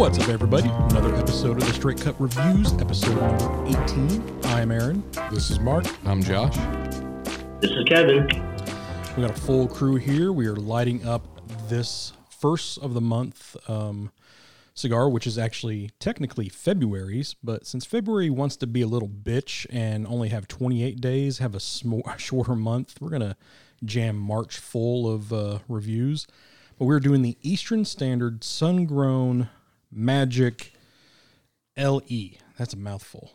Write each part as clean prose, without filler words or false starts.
What's up, everybody? Another episode of the Straight Cut Reviews, episode number 18. I'm Aaron. This is Mark. I'm Josh. This is Kevin. We got a full crew here. We are lighting up this first of the month cigar, which is actually technically February's, but since February wants to be a little bitch and only have 28 days, have a shorter month, we're going to jam March full of reviews. But we're doing the Eastern Standard Sun Grown Magic LE. That's a mouthful.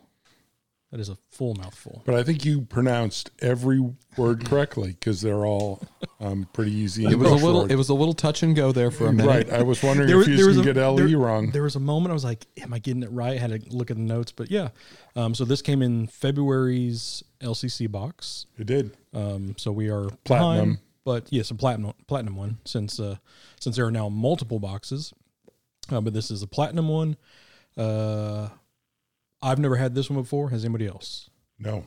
That is a full mouthful. But I think you pronounced every word correctly because they're all pretty easy. It was a little touch and go there for a minute. Right. I was wondering if you can get LE wrong. There was a moment I was like, am I getting it right? I had to look at the notes, but yeah. So this came in February's LCC box. It did. So we are platinum, but yes, a platinum one since there are now multiple boxes. But this is a platinum one. I've never had this one before. Has anybody else? No.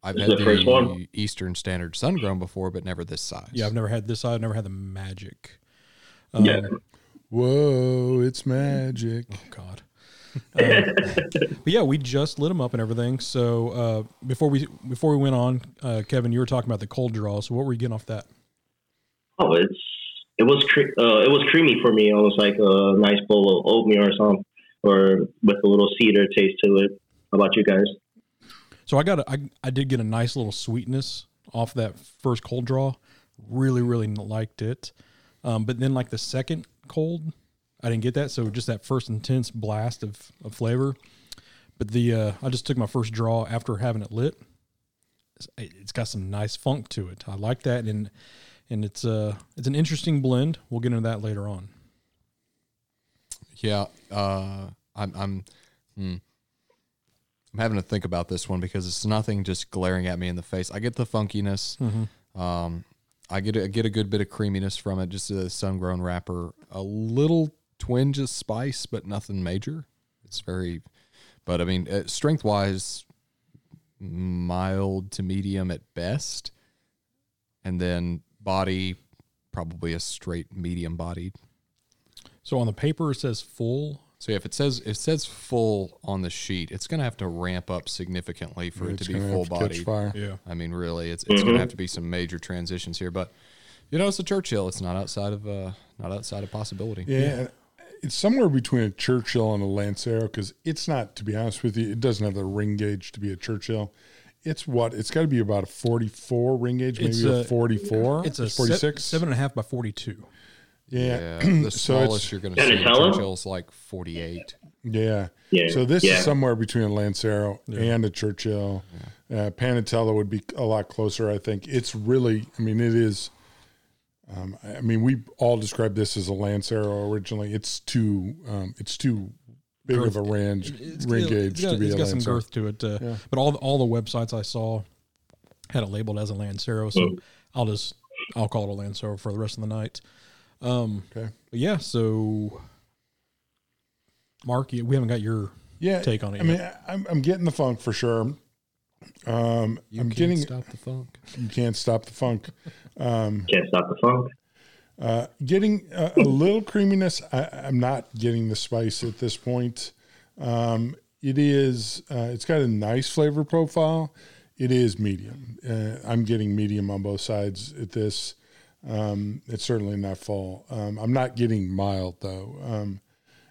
I've had the Eastern Standard Sun Grown before, but never this size. Yeah, I've never had this size. I've never had the magic. Yeah. Whoa, it's magic. Oh, God. But yeah, we just lit them up and everything. So before we went on, Kevin, you were talking about the cold draw. So what were you getting off that? Oh, it was creamy for me. It was like a nice bowl of oatmeal or something, or with a little cedar taste to it. How about you guys? So I did get a nice little sweetness off that first cold draw. Really, really liked it. But then like the second cold, I didn't get that. So just that first intense blast of flavor. But I just took my first draw after having it lit. It's got some nice funk to it. I like that. And it's an interesting blend. We'll get into that later on. Yeah, I'm having to think about this one because it's nothing just glaring at me in the face. I get the funkiness. Mm-hmm. I get a good bit of creaminess from it, just a sun-grown wrapper. A little twinge of spice, but nothing major. But I mean, strength-wise, mild to medium at best. And then body, probably a straight medium-bodied. So on the paper it says full. So if it says full on the sheet, it's going to have to ramp up significantly for it to be full body. Yeah. I mean, really, it's going to have to be some major transitions here. But you know, it's a Churchill. It's not outside of possibility. Yeah, it's somewhere between a Churchill and a Lancero because it's not. To be honest with you, it doesn't have the ring gauge to be a Churchill. It's got to be about a 44 ring gauge, maybe a 44. It's a 46, 7.5 by 42. Yeah. The smallest you're going to see Churchill's like 48. Yeah. So this is somewhere between a Lancero and a Churchill. Yeah. Panatella would be a lot closer, I think. It's really, I mean, it is. I mean, we all described this as a Lancero originally. It's too big girth, of a ring gauge to be a Lancero. It's got some girth to it, but all the websites I saw had it labeled as a Lancero. So I'll call it a Lancero for the rest of the night. But yeah, so Mark, we haven't got your take on it yet. I mean, I'm getting the funk for sure. You can't stop the funk. Can't stop the funk. Getting a little creaminess. I'm not getting the spice at this point. It's got a nice flavor profile. It is medium. I'm getting medium on both sides at this. It's certainly not full. I'm not getting mild though.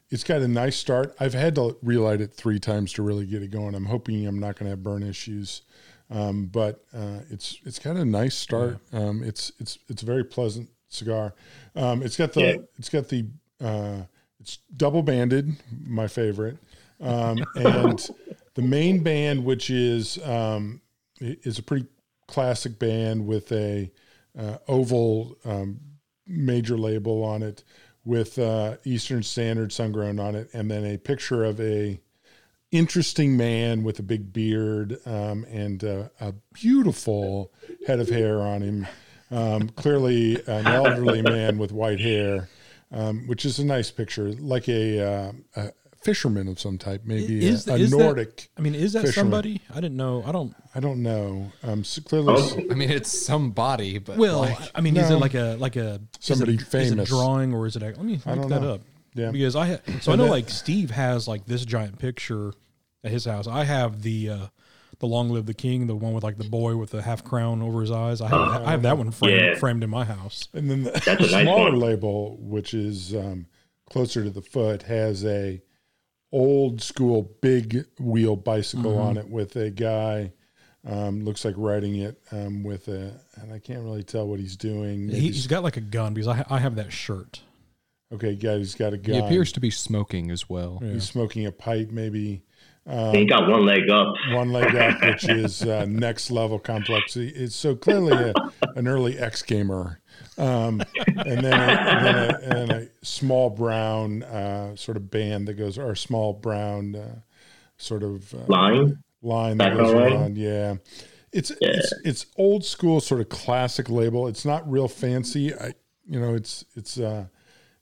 It's got a nice start. I've had to relight it 3 times to really get it going. I'm hoping I'm not going to have burn issues. But it's got a nice start. Yeah. It's a very pleasant cigar. It's double banded, my favorite. And the main band, which is a pretty classic band with a, oval major label on it with Eastern Standard Sun Grown on it, and then a picture of a interesting man with a big beard and a beautiful head of hair on him. Clearly an elderly man with white hair, which is a nice picture, like a fisherman of some type, maybe is Nordic. Is that fisherman. Somebody? I didn't know. I don't know. So clearly, I mean, it's somebody. But is it like a somebody famous? Is it a drawing or is it? Let me look that up. Yeah. Because I know like Steve has like this giant picture at his house. I have the Long Live the King, the one with like the boy with the half crown over his eyes. I have that one framed in my house. And then the smaller label, which is closer to the foot, has a old school big wheel bicycle on it with a guy. Looks like riding it with a, and I can't really tell what he's doing. He's got like a gun because I have that shirt. Okay, yeah, he's got a gun. He appears to be smoking as well. Yeah. He's smoking a pipe, maybe. He got one leg up. One leg up, which is next level complexity. It's so clearly an early X gamer. And then a small brown sort of band that goes, or small brown sort of line that goes around. Yeah. It's old school sort of classic label. It's not real fancy.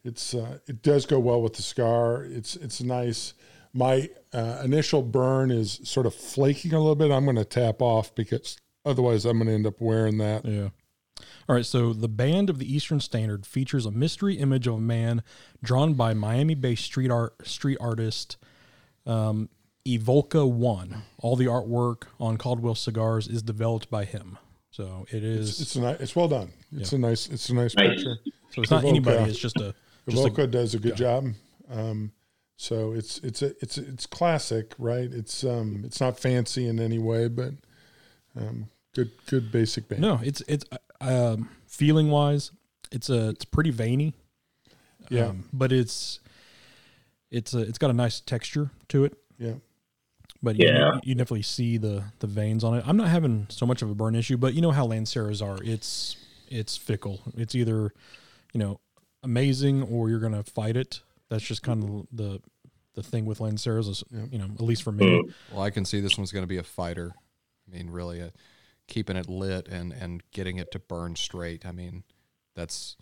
It does go well with the cigar. It's nice. My initial burn is sort of flaking a little bit. I'm going to tap off because otherwise I'm going to end up wearing that. Yeah. All right. So the band of the Eastern Standard features a mystery image of a man drawn by Miami-based street artist Evolka One. All the artwork on Caldwell Cigars is developed by him. So it is. It's well done. It's a nice picture. So it's not anybody. It's just a. Evolka does a good job. So it's classic, right? It's not fancy in any way, but good basic band. No, it's feeling wise, it's pretty veiny. Yeah, but it's got a nice texture to it. Yeah. But you definitely see the veins on it. I'm not having so much of a burn issue, but you know how Lanceros are. It's fickle. It's either, amazing or you're going to fight it. That's just kind of the thing with Lanceros, is, at least for me. Well, I can see this one's going to be a fighter. I mean, really, keeping it lit and getting it to burn straight. I mean, that's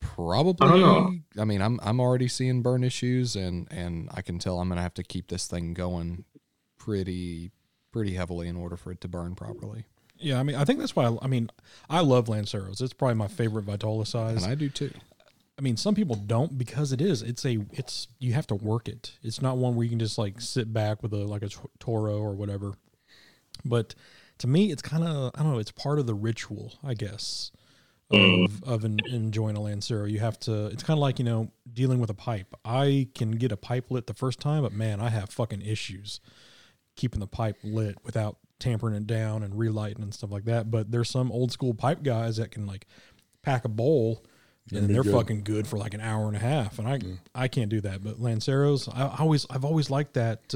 probably. I'm already seeing burn issues, and I can tell I'm going to have to keep this thing going pretty heavily in order for it to burn properly. Yeah, I mean, I think that's why. I love Lanceros. It's probably my favorite Vitola size, and I do too. I mean, some people don't because it's you have to work it. It's not one where you can just like sit back with a Toro or whatever. But to me, it's kind of, I don't know, it's part of the ritual, I guess, of enjoying a Lancero. You have to. It's kind of like dealing with a pipe. I can get a pipe lit the first time, but man, I have fucking issues keeping the pipe lit without tampering it down and relighting and stuff like that. But there's some old school pipe guys that can like pack a bowl and they're good. Fucking good for like an hour and a half. And I can't do that. But Lanceros, I've always liked that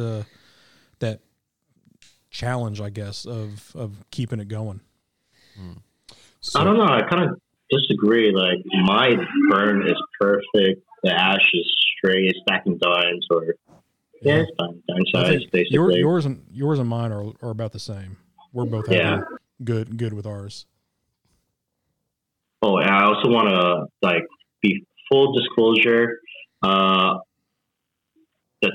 challenge, I guess, of keeping it going. Mm. So, I don't know. I kind of disagree. Like my burn is perfect. The ash is straight, stacking dimes or, yeah, it's fine. Dime size, basically. Yours and mine are about the same. We're both good with ours. Oh, and I also want to be full disclosure. The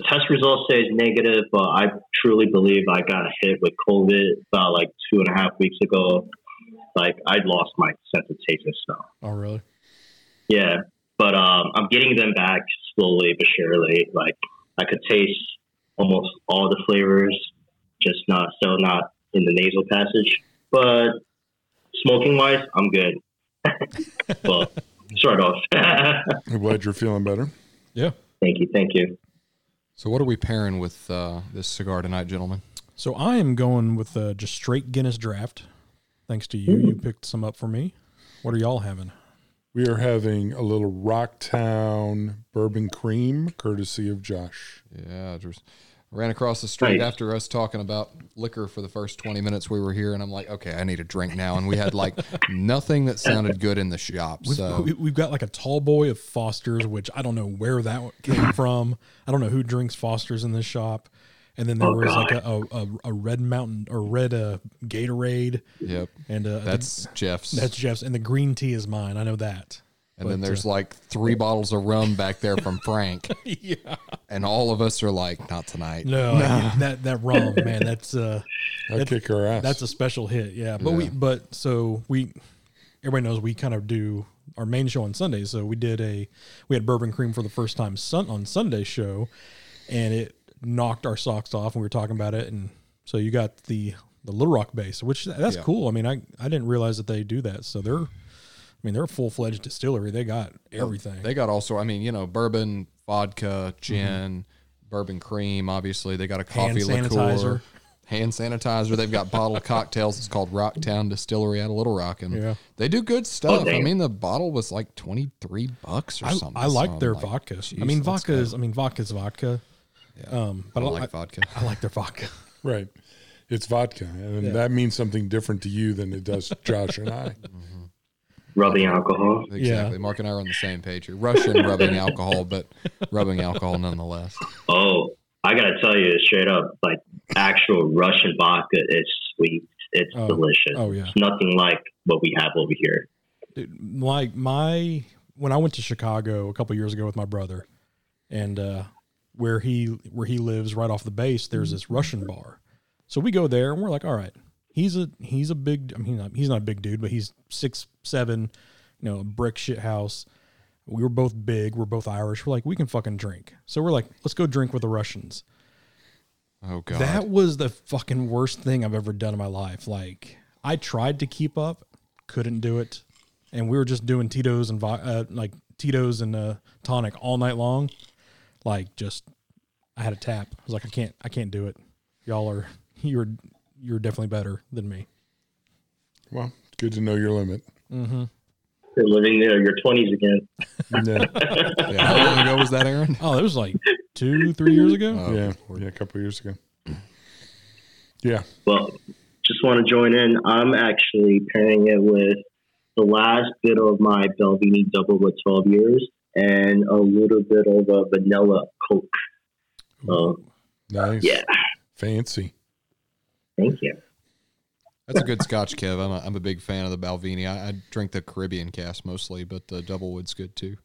test results say it's negative, but I truly believe I got hit with COVID about 2.5 weeks ago. I lost my sense of taste and smell. Oh, really? Yeah, but I'm getting them back slowly but surely. I could taste almost all the flavors, just not in the nasal passage. But smoking wise, I'm good. Well, start off. I'm glad you're feeling better. Yeah. Thank you. So what are we pairing with this cigar tonight, gentlemen? So I am going with just straight Guinness Draft. Thanks to you. You picked some up for me. What are y'all having? We are having a little Rocktown Bourbon Cream, courtesy of Josh. Yeah, just ran across the street after us talking about liquor for the first 20 minutes we were here, and I'm like, okay, I need a drink now. And we had nothing that sounded good in the shop. So we've got a tall boy of Foster's, which I don't know where that came from. I don't know who drinks Foster's in this shop. And then there was a red mountain or red Gatorade. Yep. And that's Jeff's. That's Jeff's. And the green tea is mine. I know that. And then there's 3 bottles of rum back there from Frank. Yeah. And all of us are not tonight. No, nah. I mean, that rum, man, that's kick her ass. That's a special hit. Yeah. But everybody knows we kind of do our main show on Sundays. So we did we had Bourbon Cream for the first time on Sunday show, and it knocked our socks off, and we were talking about it. And so you got the Little Rock base, which that's cool. I mean, I didn't realize that they do that. So they're a full-fledged distillery. They got everything. They got also, I mean, you know, bourbon, vodka, gin, bourbon cream, obviously. They got a coffee liqueur. Hand sanitizer. They've got bottled cocktails. It's called Rocktown Distillery out of Little Rock. And they do good stuff. Oh, I mean, the bottle was like $23 or something. I like their vodka. Geez, I mean, vodka's vodka. Yeah. But I like vodka. I like their vodka. Right. It's vodka. And that means something different to you than it does Josh and I. Mm-hmm. Rubbing alcohol. Exactly. Yeah. Mark and I are on the same page here. Russian rubbing alcohol, but rubbing alcohol nonetheless. Oh, I got to tell you straight up, like actual Russian vodka is sweet. It's delicious. Oh, yeah. It's nothing like what we have over here. Dude, like when I went to Chicago a couple of years ago with my brother, and where he lives right off the base, there's this Russian bar. So we go there and we're like, all right, he's a big, I mean, he's not a big dude, but he's 6'7", you know, a brick shit house. We were both big. We're both Irish. We're like, we can fucking drink. So we're like, let's go drink with the Russians. Oh God. That was the fucking worst thing I've ever done in my life. Like I tried to keep up, couldn't do it. And we were just doing Tito's and tonic all night long. Like just, I had a tap. I was like, I can't do it. Y'all are, you're definitely better than me. Well, good to know your limit. Mm-hmm. You're living there, your 20s again. Yeah. How long ago was that, Aaron? Oh, it was like 2-3 years ago. Yeah, a couple of years ago. Yeah. Well, just want to join in. I'm actually pairing it with the last bit of my Balvenie double with 12 years and a little bit of a vanilla Coke. Nice. Yeah. Fancy. Thank you. That's a good Scotch, Kev. I'm a big fan of the Balvenie. I drink the Caribbean cast mostly, but the double wood's good too.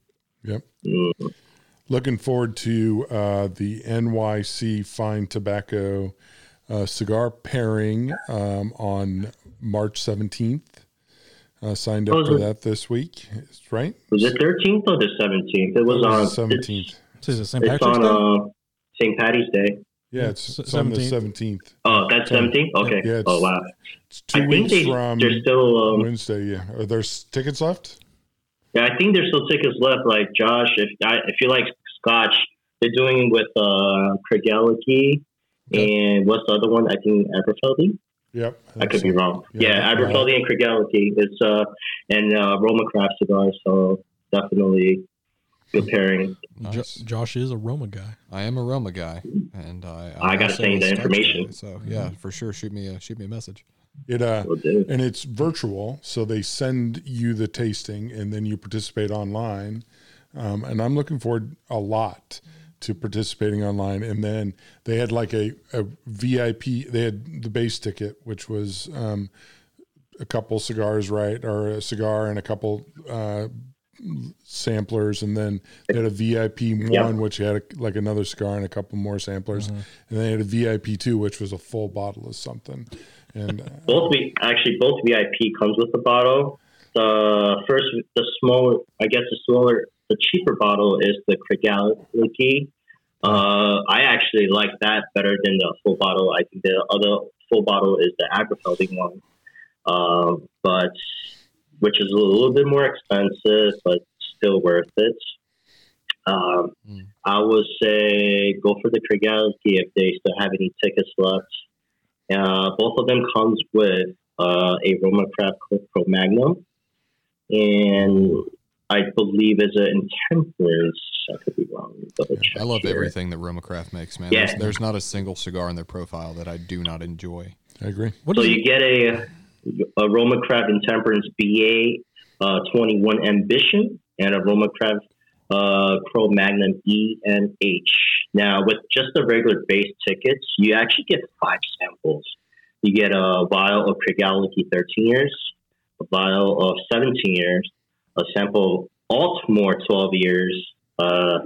Yep. Looking forward to the NYC Fine Tobacco cigar pairing on March 17th. Signed up for that this week, right? Was it 13th or the 17th? It was on 17th. It's on St. Patty's Day. Yeah, it's on the 17th. Oh, that's 17th? Okay. Yeah, oh, wow. It's 2 weeks from Wednesday, yeah. Are there tickets left? Yeah, I think there's still tickets left. Like, Josh, if you like Scotch, they're doing with Craigellachie and what's the other one? I think Aberfeldy? Yep. I could be wrong. Yeah, Aberfeldy and Craigellachie. It's and Roma Craft Cigars, so definitely preparing. Nice. Josh is a Roma guy. I am a Roma guy, and I got to send the information. So yeah, for sure, shoot me a message. It and it's virtual, so they send you the tasting, and then you participate online. And I'm looking forward a lot to participating online. And then they had like a VIP. They had the base ticket, which was a couple cigars, right, or a cigar and a couple. Samplers, and then they had a VIP one, which had like another cigar and a couple more samplers, and they had a VIP two, which was a full bottle of something. And both VIP comes with the bottle. The cheaper bottle is the Craigellachie. I actually like that better than the full bottle. I think the other full bottle is the Aberfeldy one, but. Which is a little bit more expensive, but still worth it. I would say go for the Craigellachie if they still have any tickets left. Both of them comes with a Roma Craft Cro-Magnon, and I believe is an Intemperance. I could be wrong. I love everything that Roma Craft makes, man. Yeah. There's not a single cigar in their profile that I do not enjoy. I agree. So you get a Roma Craft Intemperance BA 21 Ambition and a Roma Craft Cro-Magnon EMH. Now, with just the regular base tickets, you actually get 5 samples. You get a vial of Craigellachie 13 years, a vial of 17 years, a sample of Altmore 12 years, a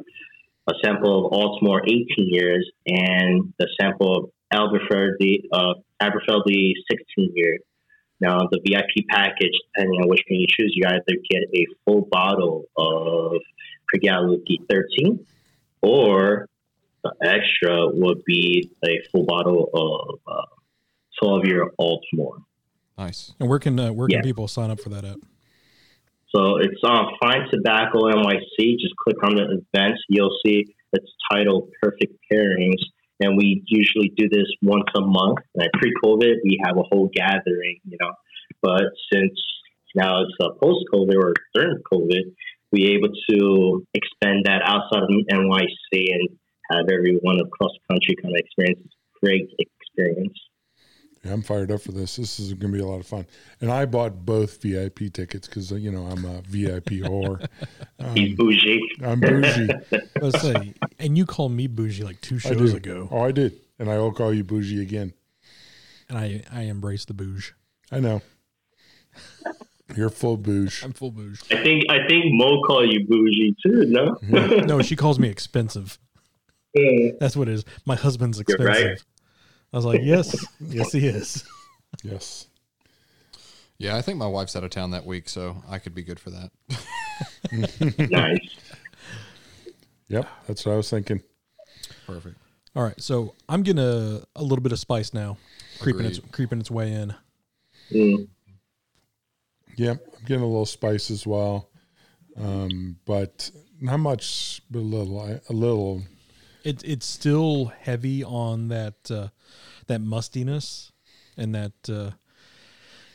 sample of Altmore 18 years, and the sample of Aberfeldy 16 years. Now, the VIP package, depending on which one you choose, you either get a full bottle of Craigellachie 13, or the extra would be a full bottle of 12-year Altmore. Nice. And where can people sign up for that at? So it's on Fine Tobacco NYC. Just click on the events. You'll see it's titled Perfect Pairings. And we usually do this once a month. Like pre-COVID, we have a whole gathering, you know. But since now it's post-COVID or during COVID, we're able to expand that outside of NYC and have everyone across the country kind of experience. It's a great experience. Yeah, I'm fired up for this. This is going to be a lot of fun. And I bought both VIP tickets because, you know, I'm a VIP whore. He's bougie. I'm bougie. Let's say, and you called me bougie like two shows ago. Oh, I did. And I will call you bougie again. And I embrace the bouge. I know. You're full bouge. I'm full bouge. I think Mo call you bougie too, no? No, she calls me expensive. That's what it is. My husband's expensive. You're right. I was like, yes, he is. Yes. Yeah, I think my wife's out of town that week, so I could be good for that. Nice. Yep, that's what I was thinking. Perfect. All right, so I'm getting a little bit of spice now, creeping its way in. Mm. Yeah, I'm getting a little spice as well, but not much, but a little. It's still heavy on that that mustiness and that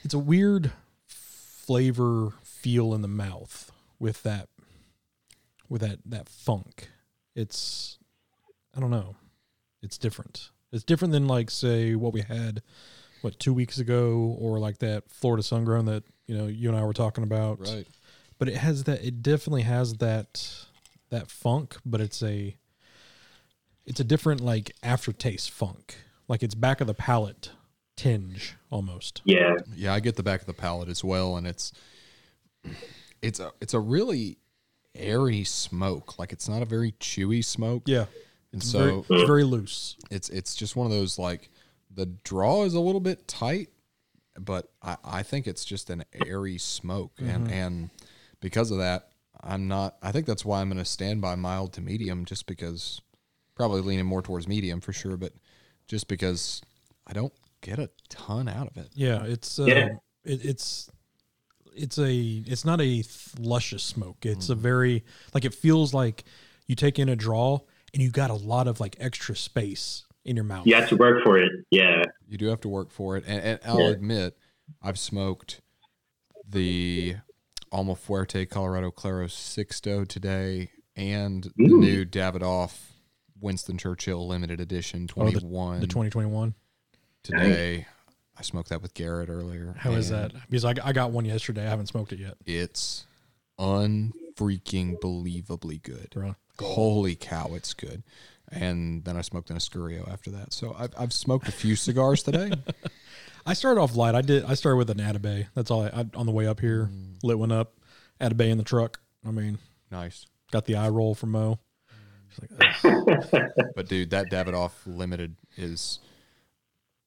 it's a weird flavor feel in the mouth with that funk. It's, I don't know. It's different. It's different than like say what we had 2 weeks ago or like that Florida Sun Grown that, you know, you and I were talking about. Right. But it has that, it definitely has that funk, but it's a different, like, aftertaste funk. Like, it's back of the palate tinge, almost. Yeah. Yeah, I get the back of the palate as well, and it's a really airy smoke. Like, it's not a very chewy smoke. Yeah. And so... It's very loose. It's just one of those, like, the draw is a little bit tight, but I think it's just an airy smoke. Mm-hmm. And because of that, I think that's why I'm going to stand by mild to medium, just because... Probably leaning more towards medium for sure, but just because I don't get a ton out of it. Yeah, it's it's not a luscious smoke. It's a very, like, it feels like you take in a draw and you got a lot of like extra space in your mouth. You have to work for it. Yeah, you do have to work for it. And I'll admit, I've smoked the Alma Fuerte Colorado Claro Sixto today and the new Davidoff Winston Churchill limited edition 21. The 2021 today. Nice. I smoked that with Garrett earlier. How is that? Because I got one yesterday. I haven't smoked it yet. It's unfreaking believably good. Right. Holy cow, it's good. And then I smoked an Escurio after that. So I've smoked a few cigars today. I started off light. I started with an Atabay. That's all I on the way up here. Lit one up. Atabay in the truck. I mean, nice. Got the eye roll from Mo. But dude, that Davidoff limited is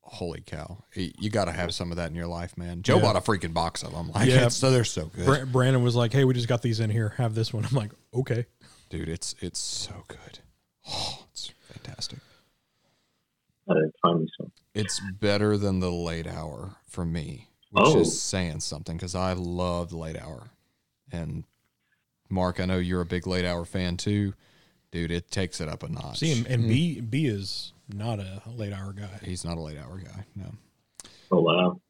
holy cow. You got to have some of that in your life, man. Joe bought a freaking box of them. Like, so they're so good. Brandon was like, "Hey, we just got these in here. Have this one." I'm like, "Okay, dude, it's so good. Oh, it's fantastic." It's better than the late hour for me, which is saying something because I love late hour. And Mark, I know you're a big late hour fan too. Dude, it takes it up a notch. See, and B is not a late hour guy. He's not a late hour guy, no. Oh, wow.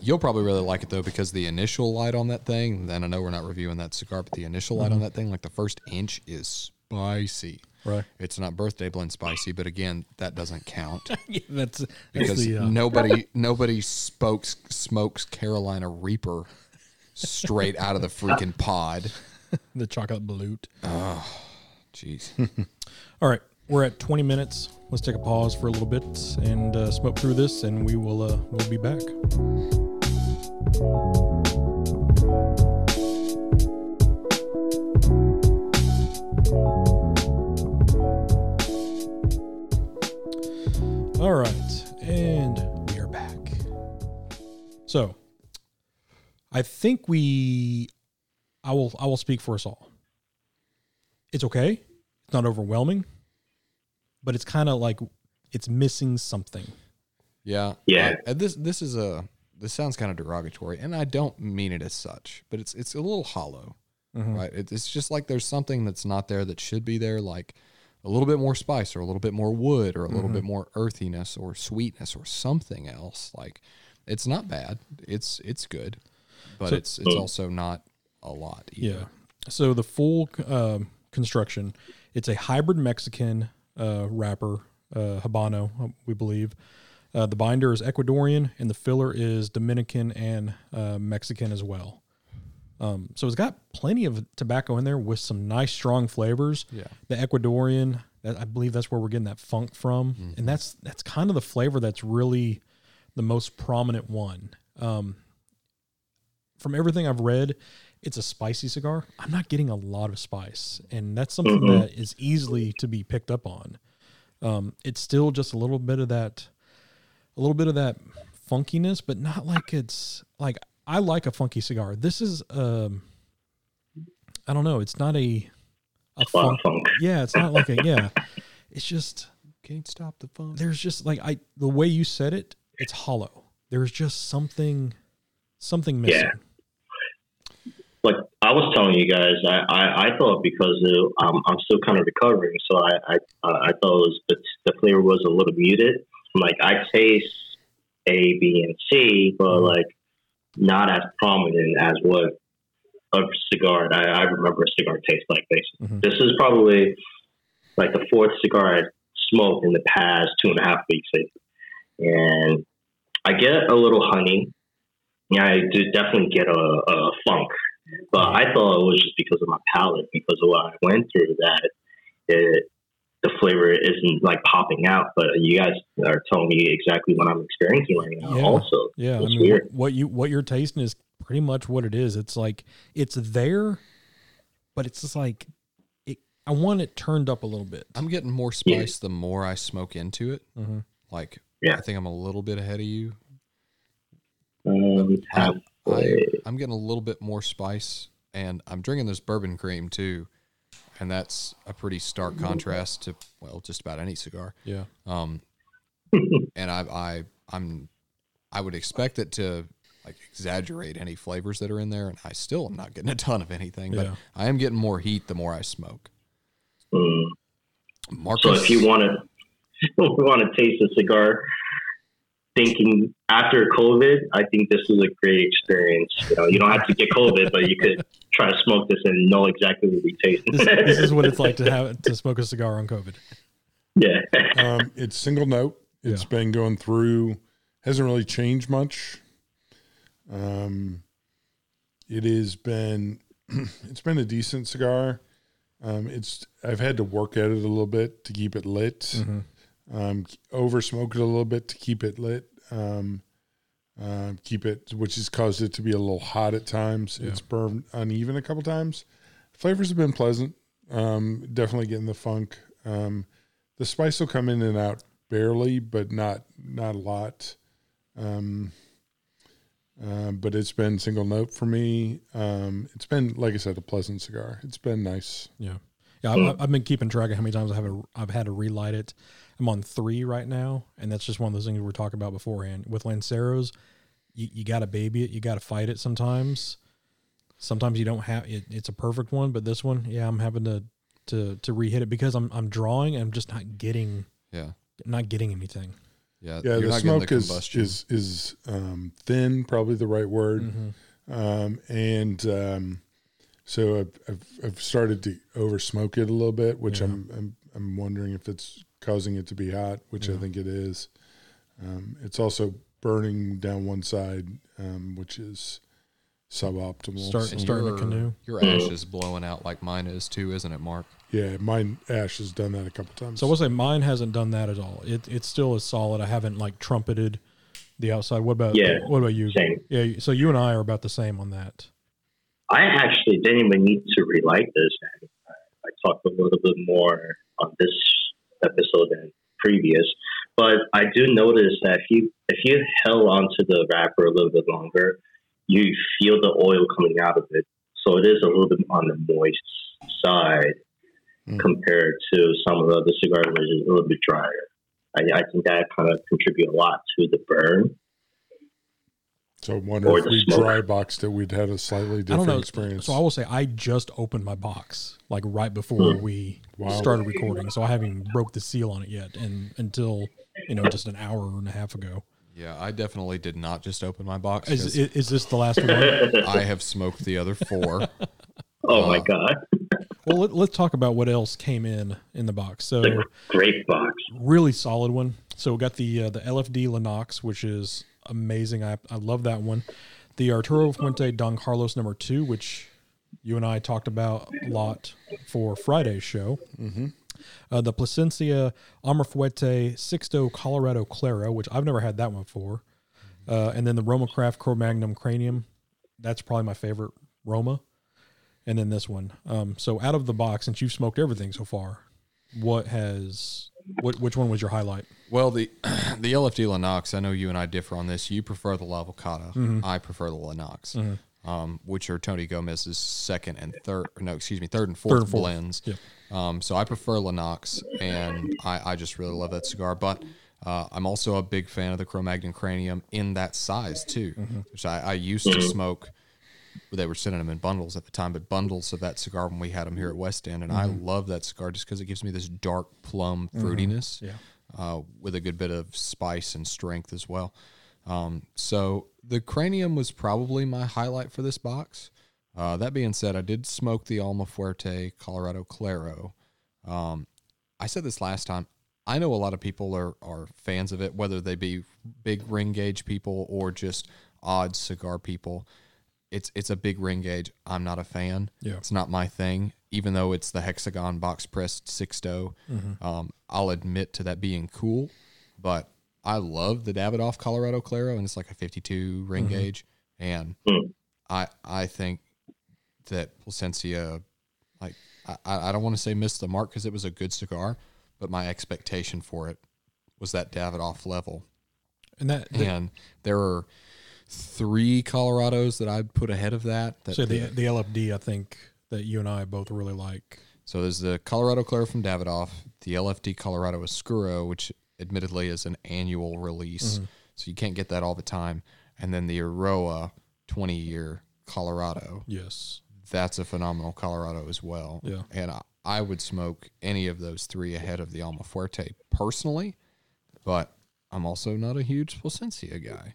You'll probably really like it, though, because the initial light on that thing, and I know we're not reviewing that cigar, but the initial light on that thing, like the first inch is spicy. Right. It's not birthday blend spicy, but again, that doesn't count. Yeah, that's because nobody smokes Carolina Reaper straight out of the freaking pod. The chocolate blute. Oh. Jeez. All right. We're at 20 minutes. Let's take a pause for a little bit and smoke through this, and we will we'll be back. All right. And we are back. So I think I will speak for us all. It's okay. It's not overwhelming, but it's kind of like it's missing something. Yeah. Yeah. This sounds kind of derogatory, and I don't mean it as such, but it's a little hollow, mm-hmm. right? It's just like there's something that's not there that should be there, like a little bit more spice or a little bit more wood or a mm-hmm. little bit more earthiness or sweetness or something else. Like it's not bad. It's good, but so, it's also not a lot either. Yeah. So the full construction, it's a hybrid Mexican wrapper, Habano, we believe. The binder is Ecuadorian, and the filler is Dominican and Mexican as well. So it's got plenty of tobacco in there with some nice, strong flavors. Yeah. The Ecuadorian, I believe that's where we're getting that funk from. Mm-hmm. And that's kind of the flavor that's really the most prominent one. From everything I've read, it's a spicy cigar. I'm not getting a lot of spice, and that's something mm-hmm. that is easily to be picked up on. It's still just a little bit of that funkiness, but not like it's like I like a funky cigar. This is I don't know, it's not a funk. Yeah, it's not like a yeah. It's just can't stop the funk. There's just like the way you said it, it's hollow. There's just something missing. Yeah. Like I was telling you guys, I thought because I'm still kind of recovering, so I thought the flavor was a little muted. Like I taste A, B, and C, but like not as prominent as what a cigar. I remember a cigar tastes like this. Mm-hmm. This is probably like the fourth cigar I smoked in the past 2.5 weeks, and I get a little honey. Yeah, I do definitely get a funk, but I thought it was just because of my palate, because of what I went through that the flavor isn't like popping out, but you guys are telling me exactly what I'm experiencing right now. Yeah. Also, yeah, it's weird. What you're tasting is pretty much what it is. It's like it's there, but it's just like I want it turned up a little bit. I'm getting more spice the more I smoke into it. Mm-hmm. Like I think I'm a little bit ahead of you. I'm getting a little bit more spice, and I'm drinking this bourbon cream too. And that's a pretty stark contrast to, well, just about any cigar. Yeah. And I would expect it to like exaggerate any flavors that are in there, and I still am not getting a ton of anything, but I am getting more heat the more I smoke. Marcus, so if you want to taste a cigar, thinking after COVID, I think this is a great experience. You know, you don't have to get COVID, but you could try to smoke this and know exactly what we taste. This is what it's like to smoke a cigar on COVID. Yeah. It's single note. It's been going through, hasn't really changed much. It's been a decent cigar. I've had to work at it a little bit to keep it lit. Mm-hmm. Over smoke it a little bit to keep it lit, which has caused it to be a little hot at times. Yeah. It's burned uneven a couple times. Flavors have been pleasant. Definitely getting the funk. The spice will come in and out barely, but not a lot. But it's been single note for me. It's been, like I said, a pleasant cigar. It's been nice. Yeah. Yeah, I've been keeping track of how many times I've had to relight it. I'm on 3 right now, and that's just one of those things we were talking about beforehand. With Lanceros, you got to baby it. You got to fight it sometimes. Sometimes you don't have it. It's a perfect one, but this one, yeah, I'm having to re-hit it because I'm drawing and I'm just not getting anything. Yeah, yeah. The smoke is thin, probably the right word, mm-hmm. So I've started to over smoke it a little bit, which I'm wondering if it's causing it to be hot, which I think it is. It's also burning down one side, which is suboptimal. Starting to canoe. Your ash is blowing out like mine is too, isn't it, Mark? Yeah, mine ash has done that a couple times. So I will say mine hasn't done that at all. It still is solid. I haven't like trumpeted the outside. What about you? Same. Yeah. So you and I are about the same on that. I actually didn't even need to relight this. I talked a little bit more on this episode than previous, but I do notice that if you held onto the wrapper a little bit longer, you feel the oil coming out of it. So it is a little bit on the moist side compared to some of the other cigars, which is a little bit drier. I think that kind of contribute a lot to the burn. So I wonder if we dry boxed it, we'd had a slightly different experience. So I will say I just opened my box like right before we started recording. So I haven't even broke the seal on it yet, and until just an hour and a half ago. Yeah, I definitely did not just open my box. Is this the last one? I have smoked the other four. Oh my God. Well, let's talk about what else came in the box. So the great box, really solid one. So we got the LFD Lenox, which is amazing. I love that one. The Arturo Fuente Don Carlos #2, which you and I talked about a lot for Friday's show. Mm-hmm. The Placencia Amarfuete Sixto Colorado Claro, which I've never had that one before. And then the Roma Craft Cro-Magnon Cranium. That's probably my favorite Roma. And then this one. So out of the box, since you've smoked everything so far, which one was your highlight? Well, the LFD Lenox, I know you and I differ on this. You prefer the Lavocata. Mm-hmm. I prefer the Lenox, which are Tony Gomez's third and fourth blends. Yeah. So I prefer Lenox, and I just really love that cigar. But I'm also a big fan of the Cro-Magnon Cranium in that size too, which I used to smoke. They were sending them in bundles at the time, but bundles of that cigar when we had them here at West End, and I love that cigar just because it gives me this dark plum fruitiness with a good bit of spice and strength as well. So the Cranium was probably my highlight for this box. That being said, I did smoke the Alma Fuerte Colorado Claro. I said this last time. I know a lot of people are fans of it, whether they be big ring gauge people or just odd cigar people. It's a big ring gauge. I'm not a fan. Yeah. It's not my thing, even though it's the hexagon box pressed Sixto. I'll admit to that being cool, but I love the Davidoff Colorado Claro, and it's like a 52 ring gauge. And I think that Placencia, I don't want to say missed the mark because it was a good cigar, but my expectation for it was that Davidoff level. And there are three Colorados that I'd put ahead of that. So the LFD, I think, that you and I both really like. So there's the Colorado Claro from Davidoff, the LFD Colorado Oscuro, which admittedly is an annual release, so you can't get that all the time, and then the Aroa 20-year Colorado. Yes. That's a phenomenal Colorado as well. Yeah. And I would smoke any of those three ahead of the Alma Fuerte personally, but I'm also not a huge Placencia guy.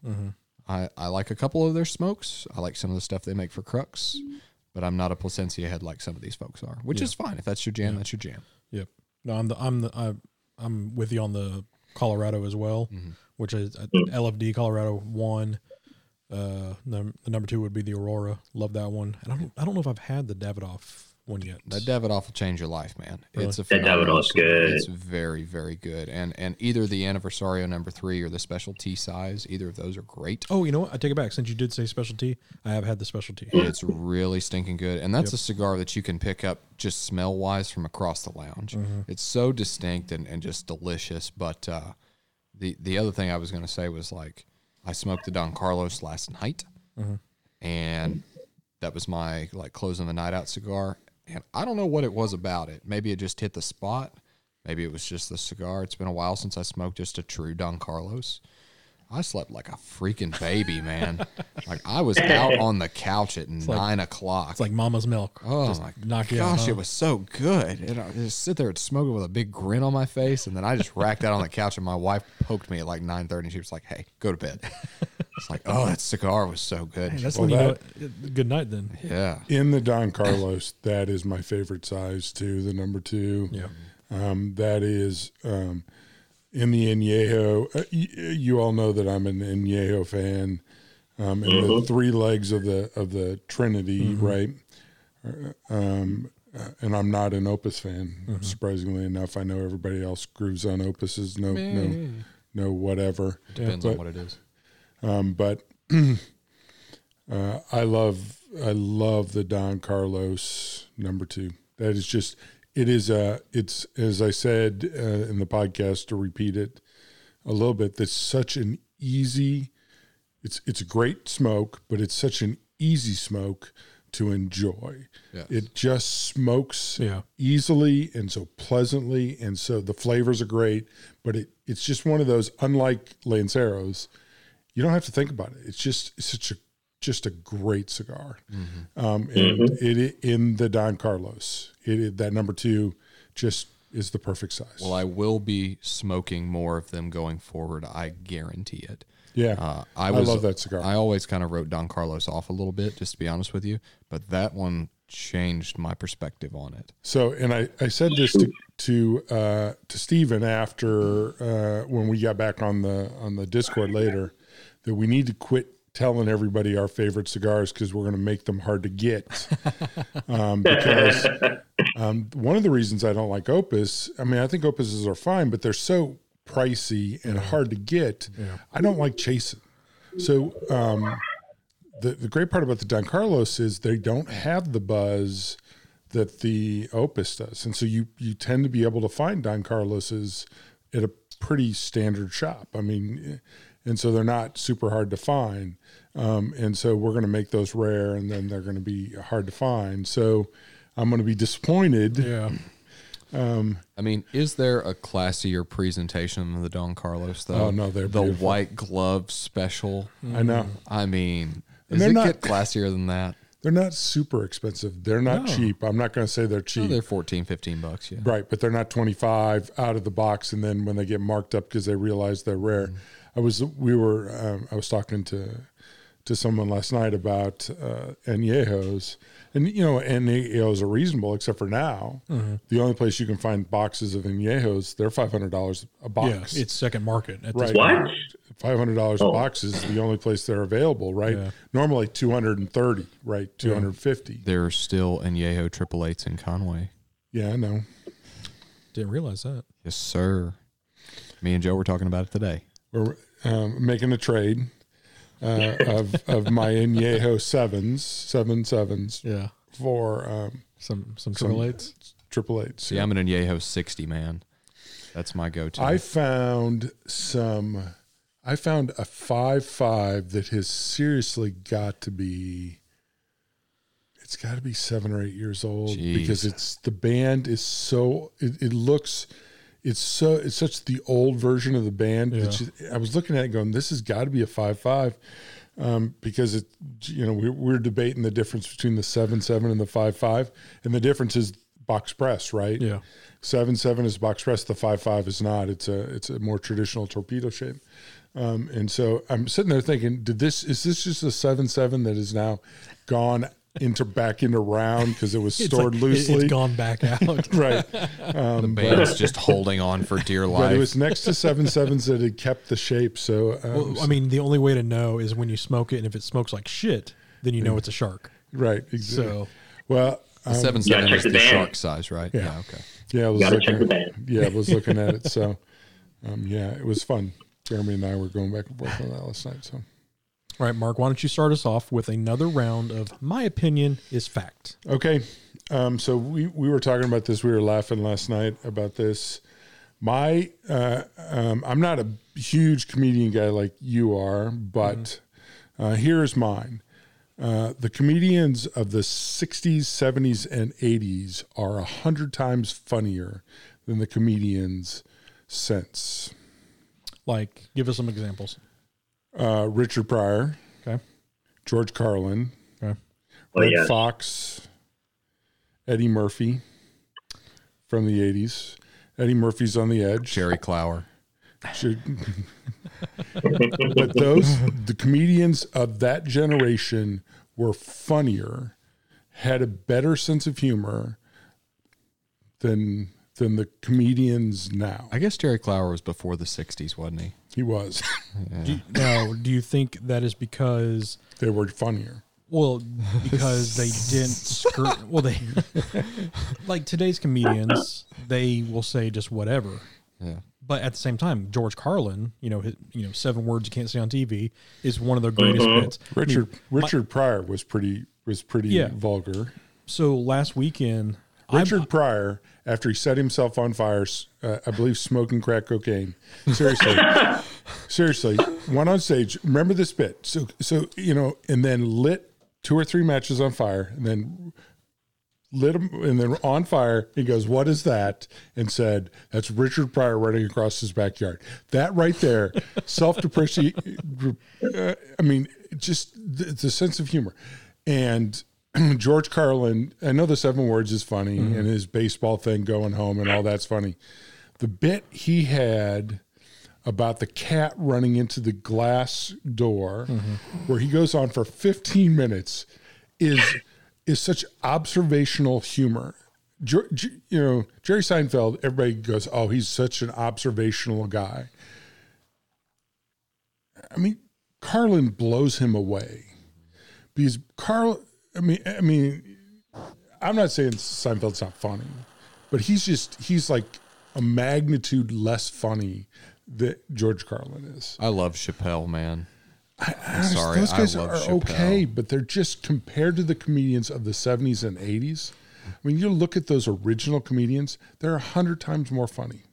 I like a couple of their smokes. I like some of the stuff they make for Crux, but I'm not a Placencia head like some of these folks are, which is fine. If that's your jam, that's your jam. Yep. No, I'm with you on the Colorado as well, which is LFD Colorado One. The #2 would be the Aurora. Love that one. And I don't know if I've had the Davidoff one yet. That Davidoff will change your life, man. Really? That Davidoff's good. It's very, very good. And either the Anniversario #3 or the specialty size, either of those are great. Oh, you know what? I take it back. Since you did say specialty, I have had the specialty. It's really stinking good. And that's a cigar that you can pick up just smell-wise from across the lounge. It's so distinct and just delicious. But the other thing I was going to say was, I smoked the Don Carlos last night, and that was my, closing the night out cigar. And I don't know what it was about it. Maybe it just hit the spot. Maybe it was just the cigar. It's been a while since I smoked just a true Don Carlos. I slept like a freaking baby, man. I was out on the couch at 9 o'clock. It's like mama's milk. Oh, just knock you gosh, out, huh? It was so good. And I just sit there and smoke it with a big grin on my face. And then I just racked out on the couch, and my wife poked me at 9:30. And she was like, hey, go to bed. It's like, oh, that cigar was so good. Hey, that's good night then. Yeah. In the Don Carlos, that is my favorite size too, the #2. Yeah. That is in the Añejo. You all know that I'm an Añejo fan. And the three legs of the Trinity, right? And I'm not an Opus fan, surprisingly enough. I know everybody else grooves on Opuses. No, whatever. Depends on what it is. But I love the Don Carlos #2. That is just, it's, as I said, in the podcast, to repeat it a little bit, that's such an easy It's a great smoke, but it's such an easy smoke to enjoy. Yes. It just smokes easily and so pleasantly, and so the flavors are great, but it's just one of those, unlike Lanceros, you don't have to think about it. It's just such a great cigar. Mm-hmm. In the Don Carlos, that number 2 just is the perfect size. Well, I will be smoking more of them going forward. I guarantee it. Yeah. I love that cigar. I always kind of wrote Don Carlos off a little bit, just to be honest with you, but that one changed my perspective on it. So, and I said this to Steven after, when we got back on the Discord later, that we need to quit telling everybody our favorite cigars, because we're going to make them hard to get. Because one of the reasons I don't like Opus, I mean, I think Opuses are fine, but they're so pricey and hard to get. Yeah. I don't like chasing. So the great part about the Don Carlos is they don't have the buzz that the Opus does. And so you tend to be able to find Don Carloses at a pretty standard shop. I mean, and so they're not super hard to find. And so we're going to make those rare, and then they're going to be hard to find. So I'm going to be disappointed. Yeah. I mean, is there a classier presentation than the Don Carlos, though? Oh, no, they're the beautiful. White glove special. I know. I mean, does it get classier than that? They're not super expensive. They're not cheap. I'm not going to say they're cheap. No, they're $14, $15, yeah. Right, but they're not $25 out of the box, and then when they get marked up because they realize they're rare. Mm-hmm. I was talking to someone last night about Añejos, and you know, Añejos are reasonable except for now. Mm-hmm. The only place you can find boxes of Añejos, they're $500 a box. Yeah, it's second market. Right. What? $500 a box is the only place they're available, right? Yeah. Normally 230, right? 250. Yeah. There are still Añejo 888s in Conway. Yeah, I know. Didn't realize that. Yes, sir. Me and Joe were talking about it today. We're making a trade of my Añejo 7s, yeah, for some 888s. Yeah, yeah. I'm an Añejo 60 man. That's my go-to. I found a 5.5 that has seriously got to be 7 or 8 years old. Jeez. Because it's such the old version of the band. Yeah. I was looking at it going, this has got to be a 5.5, because it, you know, we're debating the difference between the 7.7 and the 5.5, and the difference is box press, right? Yeah. 7.7 is box press. The 5.5 is not. It's a more traditional torpedo shape. And so I'm sitting there thinking, is this just a 7.7 that is now gone back into round because it was stored loosely? It's gone back out. Right. The band's just holding on for dear life. But it was next to 7.7s that had kept the shape. So, I mean, the only way to know is when you smoke it, and if it smokes like shit, then you know it's a shark. Right. Exactly. So, well, 7.7 is the shark size, right? Yeah. Okay. Yeah, I was looking at it. So, yeah, it was fun. Jeremy and I were going back and forth on that last night. So. All right, Mark, why don't you start us off with another round of My Opinion is Fact. Okay. So we were talking about this. We were laughing last night about this. I'm not a huge comedian guy like you are, but here's mine. The comedians of the 60s, 70s, and 80s are 100 times funnier than the comedians since. Like, give us some examples. Richard Pryor, okay. George Carlin, okay. Red Fox, Eddie Murphy from the 80s. Eddie Murphy's on the Edge. Jerry Clower. But the comedians of that generation were funnier, had a better sense of humor than the comedians now. I guess Jerry Clower was before the 60s, wasn't he? He was. Yeah. Do you think that is because they were funnier? Well, because they didn't skirt. Well, they like today's comedians. They will say just whatever. Yeah. But at the same time, George Carlin, his 7 words you can't say on TV is one of the greatest bits. Richard Pryor was pretty vulgar. So last weekend, Richard Pryor, after he set himself on fire, I believe smoking crack cocaine. Seriously, Seriously, went on stage. Remember this bit. So you know, and then lit 2 or 3 matches on fire, and then lit them, and then on fire. He goes, "What is that?" And said, "That's Richard Pryor running across his backyard." That right there, self-depreciation. I mean, just the sense of humor. And George Carlin, I know the 7 words is funny, mm-hmm. and his baseball thing going home and all that's funny. The bit he had about the cat running into the glass door, mm-hmm. where he goes on for 15 minutes, is such observational humor. You know, Jerry Seinfeld, everybody goes, "Oh, he's such an observational guy." I mean, Carlin blows him away. Because I mean, I'm not saying Seinfeld's not funny, but he's like a magnitude less funny than George Carlin is. I love Chappelle, man. Those guys are okay, but they're just, compared to the comedians of the 70s and 80s, I mean, you look at those original comedians, they're 100 times more funny.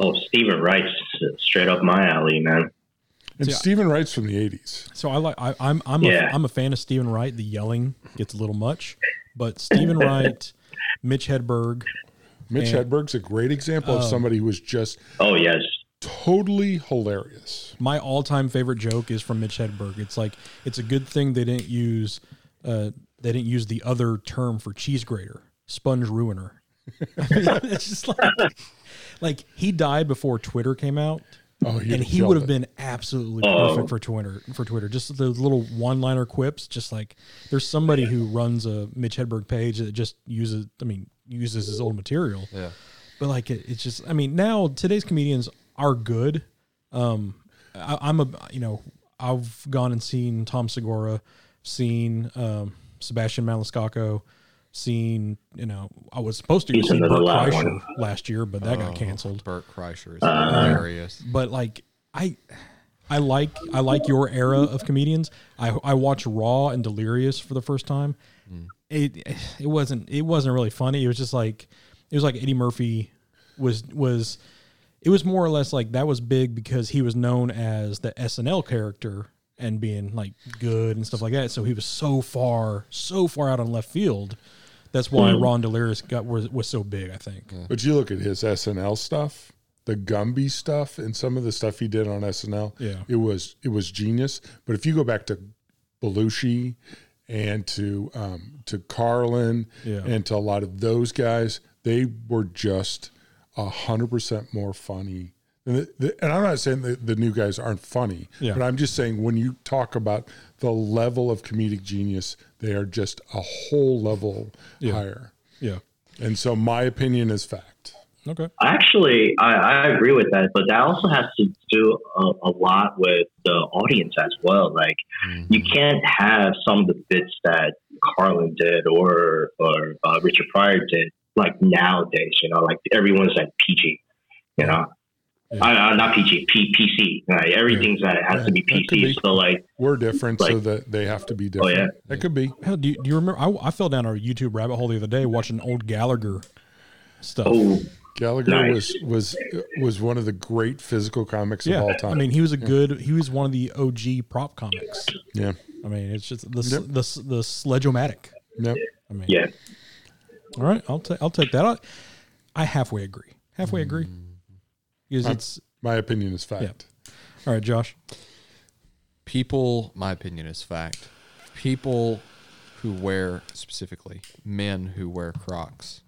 Oh, Stephen Wright's straight up my alley, man. And Stephen Wright's from the 80s. So I'm a fan of Stephen Wright. The yelling gets a little much, but Stephen Wright, Mitch Hedberg. Hedberg's a great example of somebody who was just totally hilarious. My all-time favorite joke is from Mitch Hedberg. It's like, it's a good thing they didn't use the other term for cheese grater, sponge ruiner. I mean, it's just like he died before Twitter came out. Oh, and he would have been absolutely perfect for Twitter. Just those little one-liner quips. Just like, there's somebody who runs a Mitch Hedberg page that just uses his old material. Yeah, but like it's just, I mean, now today's comedians are good. I've gone and seen Tom Segura, seen Sebastian Maniscalco, seen, you know, I was supposed to go see Bert Kreischer last year, but that got canceled. Bert Kreischer is hilarious. But like, I like your era of comedians. I watched Raw and Delirious for the first time. Mm. It wasn't really funny. It was just like, it was like Eddie Murphy was it was more or less like, that was big because he was known as the SNL character and being like good and stuff like that. So he was so far out on left field. That's why Raw and Delirious was so big, I think. Yeah. But you look at his SNL stuff, the Gumby stuff, and some of the stuff he did on SNL. Yeah, it was genius. But if you go back to Belushi and to Carlin and to a lot of those guys, they were just 100% more funny. And I'm not saying that the new guys aren't funny, but I'm just saying, when you talk about the level of comedic genius, they are just a whole level higher. Yeah. And so my opinion is fact. Okay. Actually, I agree with that, but that also has to do a lot with the audience as well. Like, you can't have some of the bits that Carlin did or Richard Pryor did, like nowadays, you know, like everyone's like PG, you know. Yeah. Not PG, PC. Right? Everything's that has to be PC. So like, we're different, like, so that they have to be different. Oh yeah, that could be. Hell, do you remember? I fell down a YouTube rabbit hole the other day watching old Gallagher stuff. Oh, Gallagher was one of the great physical comics of all time. I mean, he was one of the OG prop comics. Yeah, I mean, it's just the Sledge-o-matic. Yep. I mean, yeah. All right, I'll take that. I halfway agree. Because my opinion is fact. Yeah. All right, Josh. My opinion is fact. People who wear, specifically men who wear Crocs,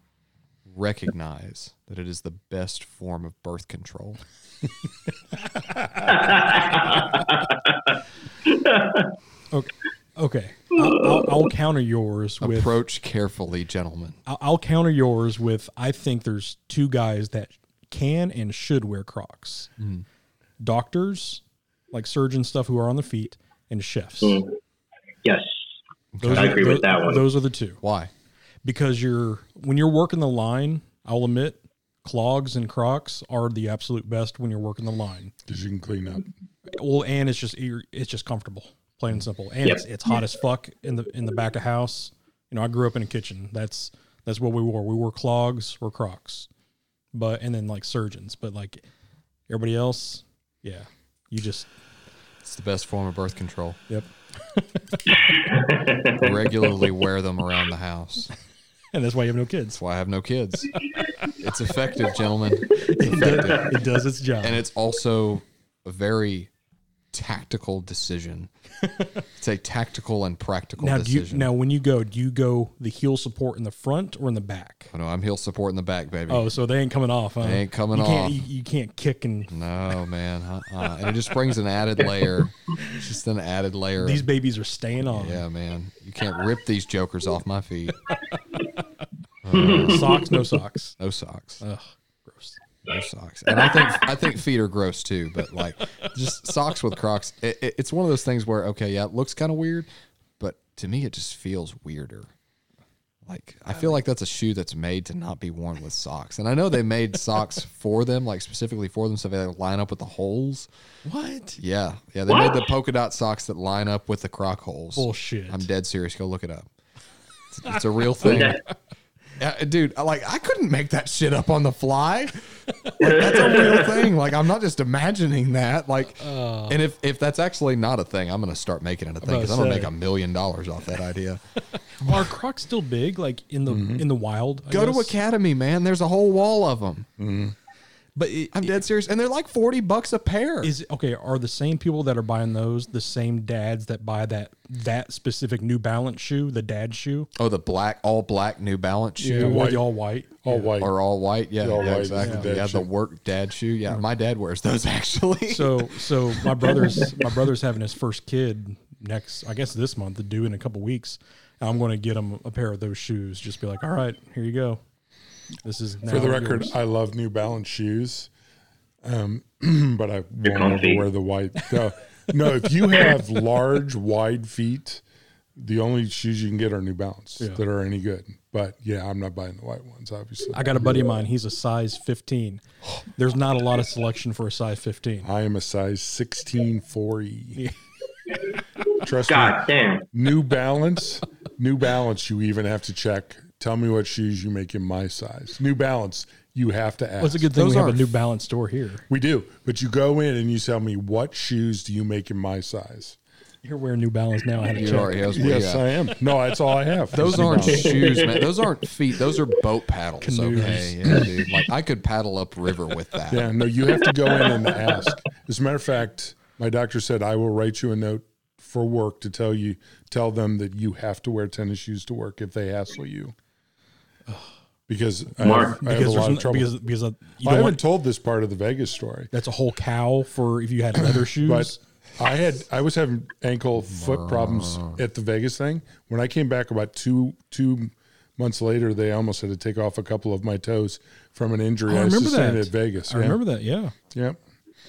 recognize that it is the best form of birth control. Okay. I'll counter yours with... Approach carefully, gentlemen. I'll counter yours with, I think there's 2 guys that can and should wear Crocs. Mm. Doctors, like surgeon stuff, who are on the feet, and chefs. Mm. Yes. I agree with that one. Those are the 2. Why? Because when you're working the line, I'll admit, clogs and Crocs are the absolute best when you're working the line. Because you can clean up. Well, and it's just comfortable, plain and simple. And it's hot as fuck in the back of house. You know, I grew up in a kitchen. That's what we wore. We wore clogs or Crocs. But, and then like surgeons, but like everybody else. Yeah. It's the best form of birth control. Yep. Regularly wear them around the house. And that's why you have no kids. That's why I have no kids. It's effective, gentlemen. It does its job. And it's also a very tactical decision. It's a tactical and practical decision. Now, when you go, do you go the heel support in the front or in the back? Oh, no, I'm heel support in the back, baby. Oh, so they ain't coming off, huh? They ain't coming off. You can't kick and... No, man. Uh-uh. And it just brings an added layer. It's just an added layer. These babies are staying on. Yeah, man. You can't rip these jokers off my feet. Socks, no socks. No socks. Ugh, gross. No socks. And I think feet are gross too, but like just socks with Crocs. It's one of those things where, okay, yeah, it looks kind of weird, but to me it just feels weirder. Like I feel like that's a shoe that's made to not be worn with socks. And I know they made socks for them, like specifically for them, so they line up with the holes. What? Yeah. Yeah, they made the polka dot socks that line up with the Croc holes. Bullshit. I'm dead serious. Go look it up. It's a real thing. Okay. Dude, like I couldn't make that shit up on the fly. Like, that's a real thing. Like I'm not just imagining that. Like, and if that's actually not a thing, I'm gonna start making it a thing because I'm gonna make $1 million off that idea. Are Crocs still big? Like in the wild? I guess. To Academy, man. There's a whole wall of them. Mm-hmm. But I'm dead serious, and they're like $40 a pair. Are the same people that are buying those the same dads that buy that specific New Balance shoe, the dad shoe? Oh, the all black New Balance shoe, all white. Yeah, exactly. Yeah, the work dad shoe. Yeah, my dad wears those actually. So my brother's having his first kid next, I guess this month, due in a couple weeks. I'm going to get him a pair of those shoes. Just be like, all right, here you go. This is for the record. Yours. I love New Balance shoes, but I won't ever wear the white. No, if you have large, wide feet, the only shoes you can get are New Balance that are any good. But yeah, I'm not buying the white ones. Obviously, I got a buddy of mine. He's a size 15. There's not a lot of selection for a size 15. I am a size 16-4E. Trust me. Damn. New Balance. You even have to check. Tell me what shoes you make in my size. New Balance, you have to ask. Well, it's a good thing we have a New Balance store here. We do. But you go in and you tell me, what shoes do you make in my size? You're wearing New Balance now. Yes, I am. No, that's all I have. Those aren't shoes, man. Those aren't feet. Those are boat paddles. Canoes. Okay, yeah, dude. Like, I could paddle up river with that. Yeah, no, you have to go in and ask. As a matter of fact, my doctor said, I will write you a note for work to tell them that you have to wear tennis shoes to work if they hassle you. Because I have a lot of trouble. I haven't told this part of the Vegas story. That's a whole cow for if you had leather shoes. But I was having foot problems at the Vegas thing. When I came back about two months later, they almost had to take off a couple of my toes from an injury I sustained at Vegas. I remember that. Yeah. Yeah.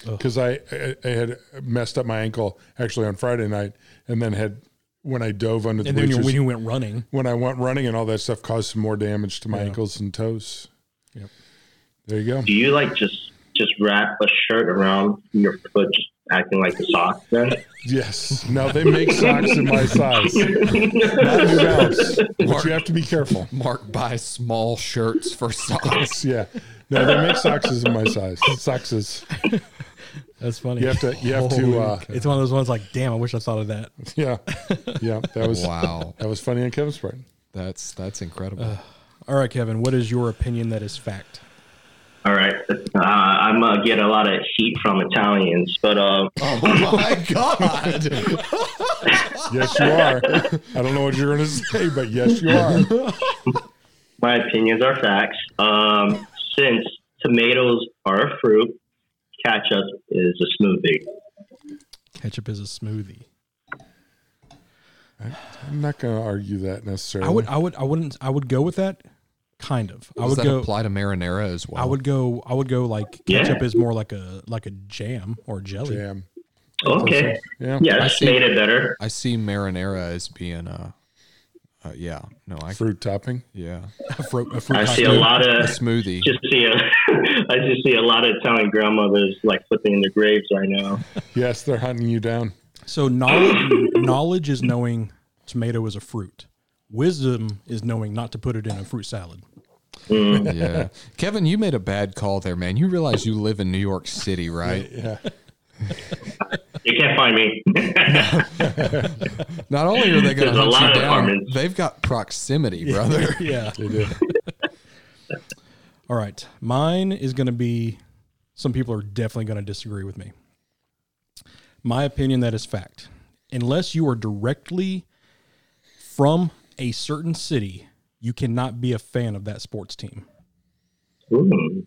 Because I had messed up my ankle actually on Friday night, and then when I dove under the bleachers. And then when you went running. When I went running and all that stuff caused some more damage to my ankles and toes. Yep. There you go. Do you like just wrap a shirt around your foot, just acting like a sock then? Yes. No, they make socks in my size. Not New Balance. But you have to be careful. Mark buys small shirts for socks. Yeah. No, they make socks in my size. Sockses. That's funny. You have to. It's one of those ones like, damn, I wish I thought of that. Yeah. Yeah. That was, wow. That was funny on Kevin's part. That's incredible. All right, Kevin, what is your opinion that is fact? All right. I'm going to get a lot of heat from Italians, but. Oh my God. Yes, you are. I don't know what you're going to say, but yes, you are. My opinions are facts. Since tomatoes are a fruit, Ketchup is a smoothie. I'm not going to argue that necessarily. I would go with that. Kind of. Does that apply to marinara as well? I would go like ketchup is more like a jam or jelly. Jam. Okay. Yeah, that's made it better. I see marinara as being fruit topping. Yeah, a fruit I see a lot of a smoothie. I just see a lot of Italian grandmothers like flipping in their graves right now. Yes, they're hunting you down. So knowledge is knowing tomato is a fruit. Wisdom is knowing not to put it in a fruit salad. Mm. Yeah, Kevin, you made a bad call there, man. You realize you live in New York City, right? Yeah. You can't find me. Not only are they going to hunt you down, they've got proximity, brother. Yeah, they do. All right. Mine is going to be, some people are definitely going to disagree with me. My opinion, that is fact. Unless you are directly from a certain city, you cannot be a fan of that sports team. Ooh.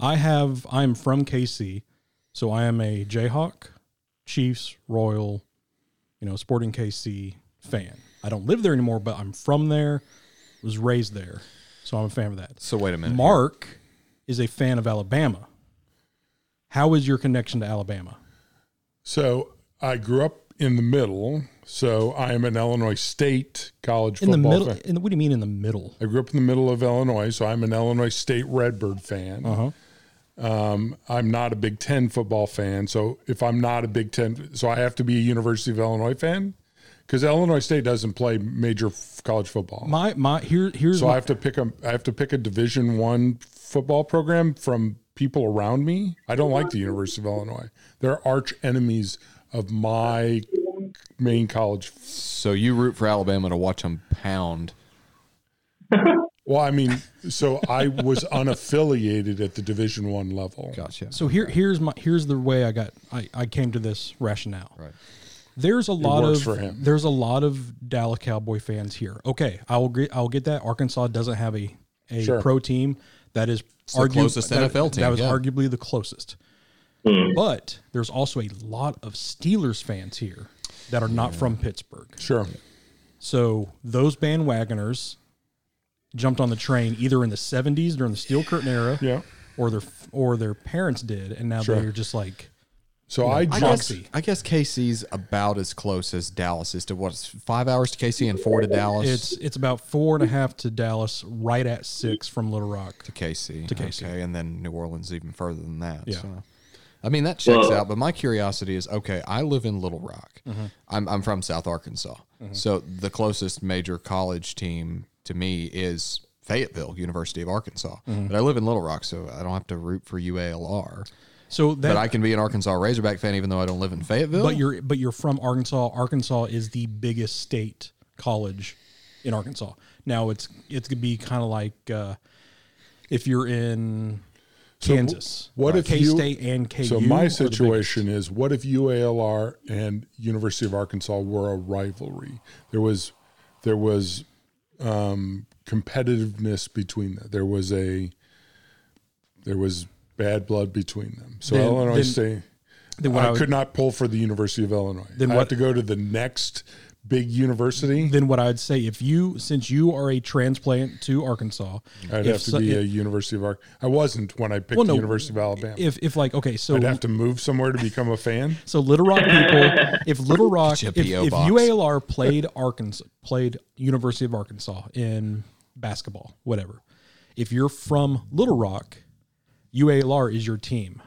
I'm from KC, so I am a Jayhawk, Chiefs, Royal, Sporting KC fan. I don't live there anymore, but I'm from there, was raised there. So I'm a fan of that. So wait a minute. Mark is a fan of Alabama. How is your connection to Alabama? So I grew up in the middle. So I am an Illinois State college football fan. What do you mean in the middle? I grew up in the middle of Illinois, so I'm an Illinois State Redbird fan. Uh-huh. I'm not a Big Ten football fan. So if I'm not a Big Ten, so I have to be a University of Illinois fan. Because Illinois State doesn't play major college football. I have to pick a Division I football program from people around me. I don't like the University of Illinois. They're arch enemies of my main college. So you root for Alabama to watch them pound. Well, I mean, so I was unaffiliated at the Division I level. Gotcha. So here's the way I came to this rationale. Right. There's a lot of Dallas Cowboy fans here. Okay, I'll get that. Arkansas doesn't have a pro team that is the closest NFL team. That was arguably the closest. Mm. But there's also a lot of Steelers fans here that are not from Pittsburgh. Sure. So those bandwagoners jumped on the train either in the 70s during the Steel Curtain era, or their parents did, and now they're just like. So I guess KC's about as close as Dallas is to 5 hours to KC and 4 to Dallas. It's about 4.5 to Dallas, right at 6 from Little Rock to KC. Okay, and then New Orleans even further than that. Yeah. So, I mean that checks out. But my curiosity is, I live in Little Rock. Mm-hmm. I'm from South Arkansas, so the closest major college team to me is Fayetteville, University of Arkansas. Mm-hmm. But I live in Little Rock, so I don't have to root for UALR. So but I can be an Arkansas Razorback fan even though I don't live in Fayetteville. But you're from Arkansas. Arkansas is the biggest state college in Arkansas. Now it's gonna be kind of like if you're in Kansas. What if K-State and KU? So my situation is, what if UALR and University of Arkansas were a rivalry? There was competitiveness between them. There was bad blood between them. So I could not pull for the University of Illinois. I have to go to the next big university. Then what I'd say, since you are a transplant to Arkansas. I'd have to be a University of Arkansas. I wasn't when I picked the University of Alabama. So I'd have to move somewhere to become a fan. So Little Rock people, if UALR played University of Arkansas in basketball, whatever. If you're from Little Rock, UALR is your team.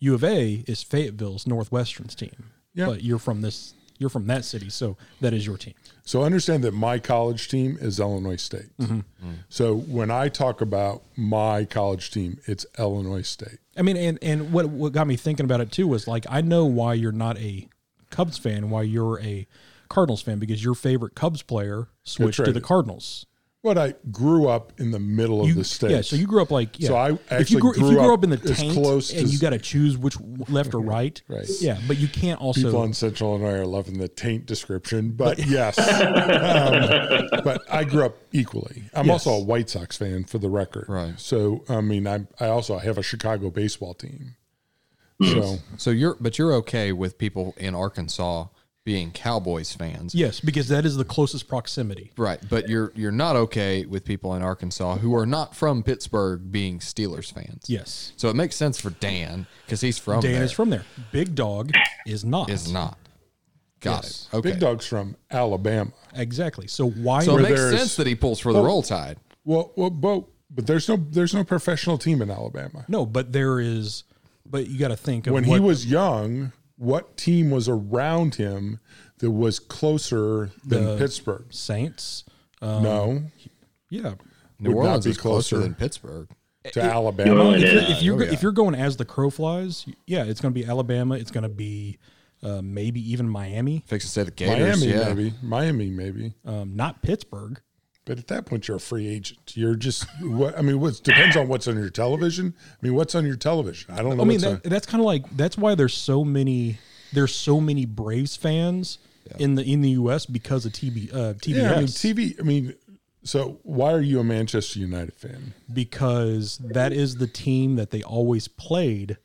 U of A is Fayetteville's Northwestern's team. Yep. But you're from that city, so that is your team. So understand that my college team is Illinois State. Mm-hmm. Mm-hmm. So when I talk about my college team, it's Illinois State. I mean, and what got me thinking about it too was like, I know why you're not a Cubs fan, why you're a Cardinals fan, because your favorite Cubs player switched to the Cardinals. But I grew up in the middle of the state. Yeah, so you grew up like So I actually if you grew up in the tank close and you got to choose which left or right. Right. Yeah, but you can't also. People in Central Illinois are loving the taint description, but yes. But I grew up equally. I'm also a White Sox fan for the record. Right. So I mean, I also have a Chicago baseball team. So you're okay with people in Arkansas being Cowboys fans. Yes, because that is the closest proximity. Right, but you're not okay with people in Arkansas who are not from Pittsburgh being Steelers fans. Yes. So it makes sense for Dan, because he's from there. Dan is from there. Big Dog is not. Got it. Okay. Big Dog's from Alabama. Exactly. So why? So it makes sense that he pulls for the Roll Tide. But there's no professional team in Alabama. No, but there is. But you got to think of when he was young. What team was around him that was closer than Pittsburgh? Saints? No. Yeah. New Orleans is closer than Pittsburgh. to Alabama. You know, if you're going as the crow flies, yeah, it's going to be Alabama. It's going to be maybe even Miami. Fix it, say the Gators. Miami, maybe. Not Pittsburgh. But at that point, you're a free agent. You're just, it depends on what's on your television. I don't know. That's kind of like, that's why there's so many Braves fans in the U.S. because of TBS. Yeah, so why are you a Manchester United fan? Because that is the team that they always played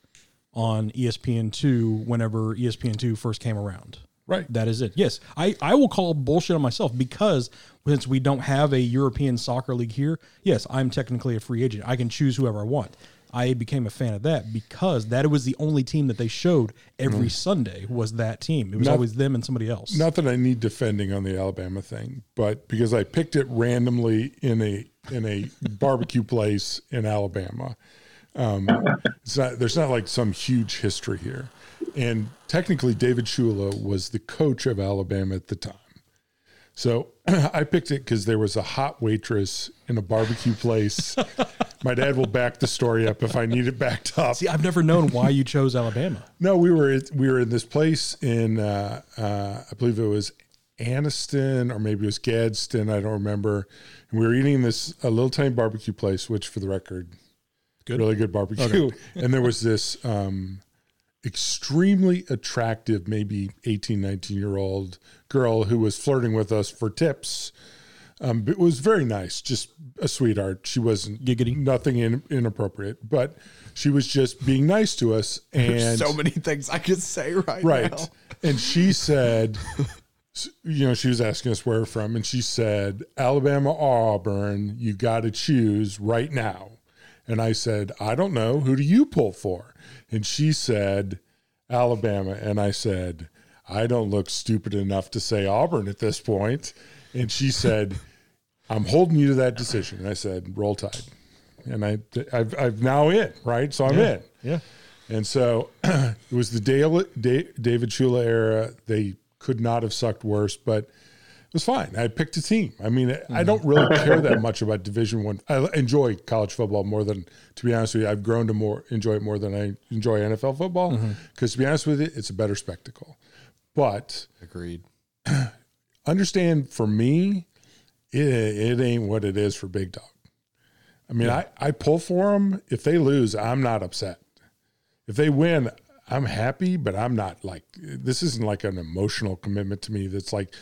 on ESPN2 whenever ESPN2 first came around. Right. That is it. Yes. I will call bullshit on myself because since we don't have a European soccer league here, yes, I'm technically a free agent. I can choose whoever I want. I became a fan of that because that was the only team that they showed every Sunday was that team. It was always them and somebody else. Not that I need defending on the Alabama thing, but because I picked it randomly in a barbecue place in Alabama. There's not like some huge history here. And technically, David Shula was the coach of Alabama at the time. So I picked it because there was a hot waitress in a barbecue place. My dad will back the story up if I need it backed up. See, I've never known why you chose Alabama. No, we were in this place in, I believe it was Anniston or maybe it was Gadsden. I don't remember. And we were eating a little tiny barbecue place, which for the record, really good barbecue. Okay. And there was this... extremely attractive, maybe 18, 19-year-old girl who was flirting with us for tips. It was very nice, just a sweetheart. She wasn't giggity, nothing inappropriate, but she was just being nice to us. And there's so many things I could say right now. And she said, she was asking us where we're from, and she said, Alabama or Auburn, you got to choose right now. And I said, I don't know. Who do you pull for? And she said, Alabama. And I said, I don't look stupid enough to say Auburn at this point. And she said, I'm holding you to that decision. And I said, Roll Tide. And I've now in, right? So I'm in. Yeah. And so it was the David Shula era. They could not have sucked worse, but it was fine. I picked a team. I don't really care that much about Division One. I enjoy college football more than, to be honest with you, I've grown to enjoy it more than I enjoy NFL football. Because to be honest with you, it's a better spectacle. But agreed. Understand, for me, it ain't what it is for Big Dog. I pull for them. If they lose, I'm not upset. If they win, I'm happy. But I'm not like, this isn't like an emotional commitment to me. That's like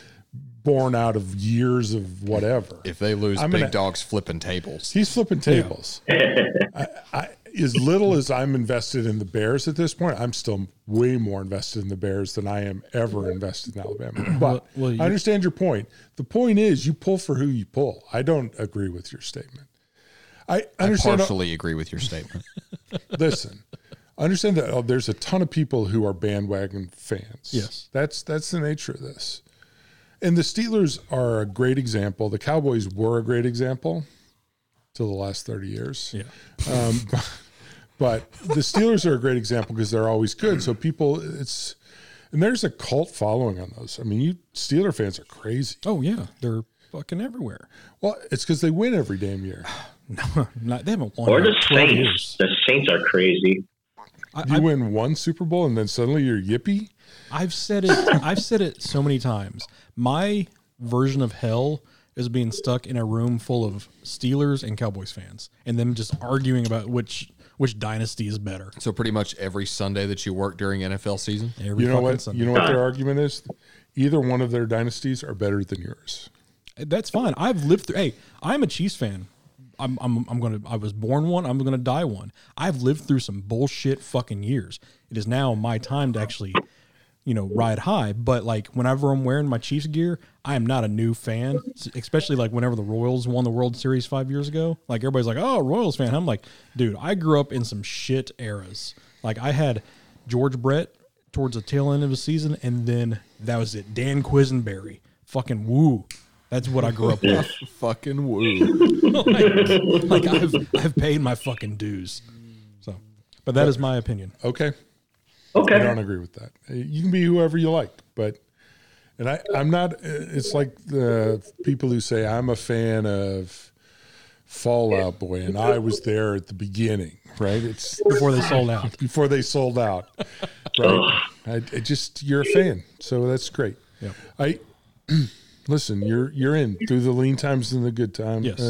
born out of years of whatever. If they lose, Big Dog's flipping tables. He's flipping tables. Yeah. I, as little as I'm invested in the Bears at this point, I'm still way more invested in the Bears than I am ever invested in Alabama. But I understand your point. The point is you pull for who you pull. I don't agree with your statement. I partially agree with your statement. Listen. Understand that there's a ton of people who are bandwagon fans. Yes. That's the nature of this. And the Steelers are a great example. The Cowboys were a great example till the last 30 years. Yeah. But the Steelers are a great example because they're always good. So and there's a cult following on those. You Steeler fans are crazy. Oh, yeah. They're fucking everywhere. Well, it's because they win every damn year. No, they haven't won. Or the Saints. Years. The Saints are crazy. You win one Super Bowl and then suddenly you're yippee? I've said it so many times. My version of hell is being stuck in a room full of Steelers and Cowboys fans and them just arguing about which dynasty is better. So pretty much every Sunday that you work during NFL season? You know what their argument is? Either one of their dynasties are better than yours. That's fine. I've lived through. Hey, I'm a Chiefs fan. I was born one. I'm going to die one. I've lived through some bullshit fucking years. It is now my time to actually, ride high. But like whenever I'm wearing my Chiefs gear, I am not a new fan, especially like whenever the Royals won the World Series 5 years ago, like everybody's like, oh, Royals fan. I'm like, dude, I grew up in some shit eras. Like I had George Brett towards the tail end of the season. And then that was it. Dan Quisenberry fucking woo. That's what I grew up with. Fucking woo. like I've paid my fucking dues. So, but that is my opinion. Okay. I don't agree with that. You can be whoever you like, I'm not, it's like the people who say I'm a fan of Fallout Boy, and I was there at the beginning, right? It's before they sold out. Before they sold out, right? I just, you're a fan, so that's great. Yep. Listen, you're in through the lean times and the good times, yes.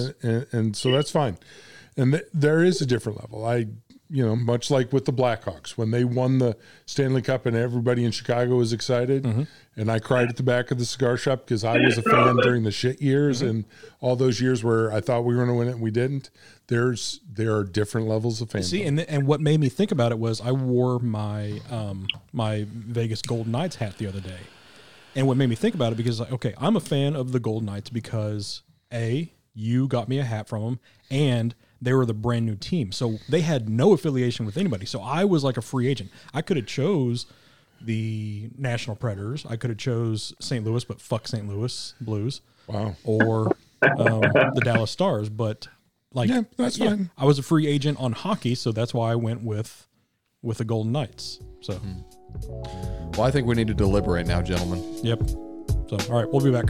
And so that's fine. And there is a different level. Much like with the Blackhawks, when they won the Stanley Cup and everybody in Chicago was excited, mm-hmm. and I cried at the back of the cigar shop because I was a fan during the shit years, mm-hmm. and all those years where I thought we were going to win it and we didn't. There are different levels of fandom. See, and what made me think about it was I wore my my Vegas Golden Knights hat the other day, and what made me think about it because I'm a fan of the Golden Knights because you got me a hat from them and they were the brand new team. So they had no affiliation with anybody. So I was like a free agent. I could have chose the National Predators. I could have chose St. Louis, but fuck St. Louis Blues. Wow. Or the Dallas Stars. But fine. I was a free agent on hockey. So that's why I went with the Golden Knights. So, well, I think we need to deliberate now, gentlemen. Yep. So, all right, we'll be back.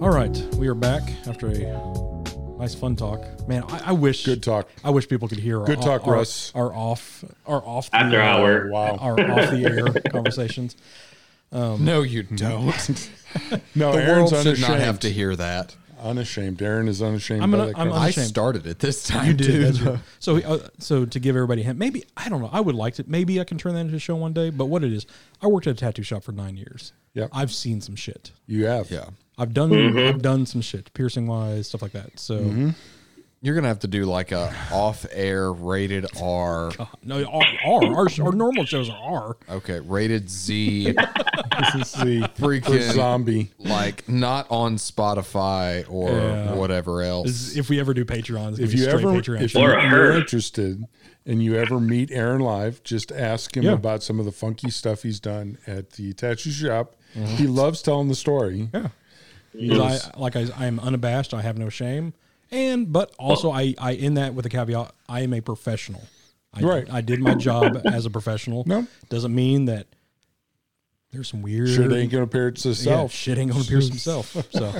All right, we are back after a nice fun talk. Man, I wish good talk. I wish people could hear good talk, Russ. Our off the after hour. Wow. Our off the air conversations. No, you don't. No, Aaron should not have to hear that. Unashamed. Aaron is unashamed. I'm unashamed. I started it this time. You did. Dude. So to give everybody a hint, maybe I don't know. I would like to. Maybe I can turn that into a show one day. But what it is, I worked at a tattoo shop for 9 years. Yeah, I've seen some shit. You have, yeah. I've done some shit, piercing-wise, stuff like that. So you're going to have to do like a off-air rated R. God, no, R. Our normal shows are R. Okay, rated Z. This is Z. Freaking zombie. Like not on Spotify or whatever else. If we ever do Patreons, if you're interested and you ever meet Aaron live, just ask him about some of the funky stuff he's done at the tattoo shop. Mm-hmm. He loves telling the story. Yeah. I am unabashed. I have no shame, but also I end that with a caveat. I am a professional. I did my job as a professional. No, doesn't mean that there's some weird shit ain't gonna pierce itself. Yeah, shit ain't gonna pierce himself. So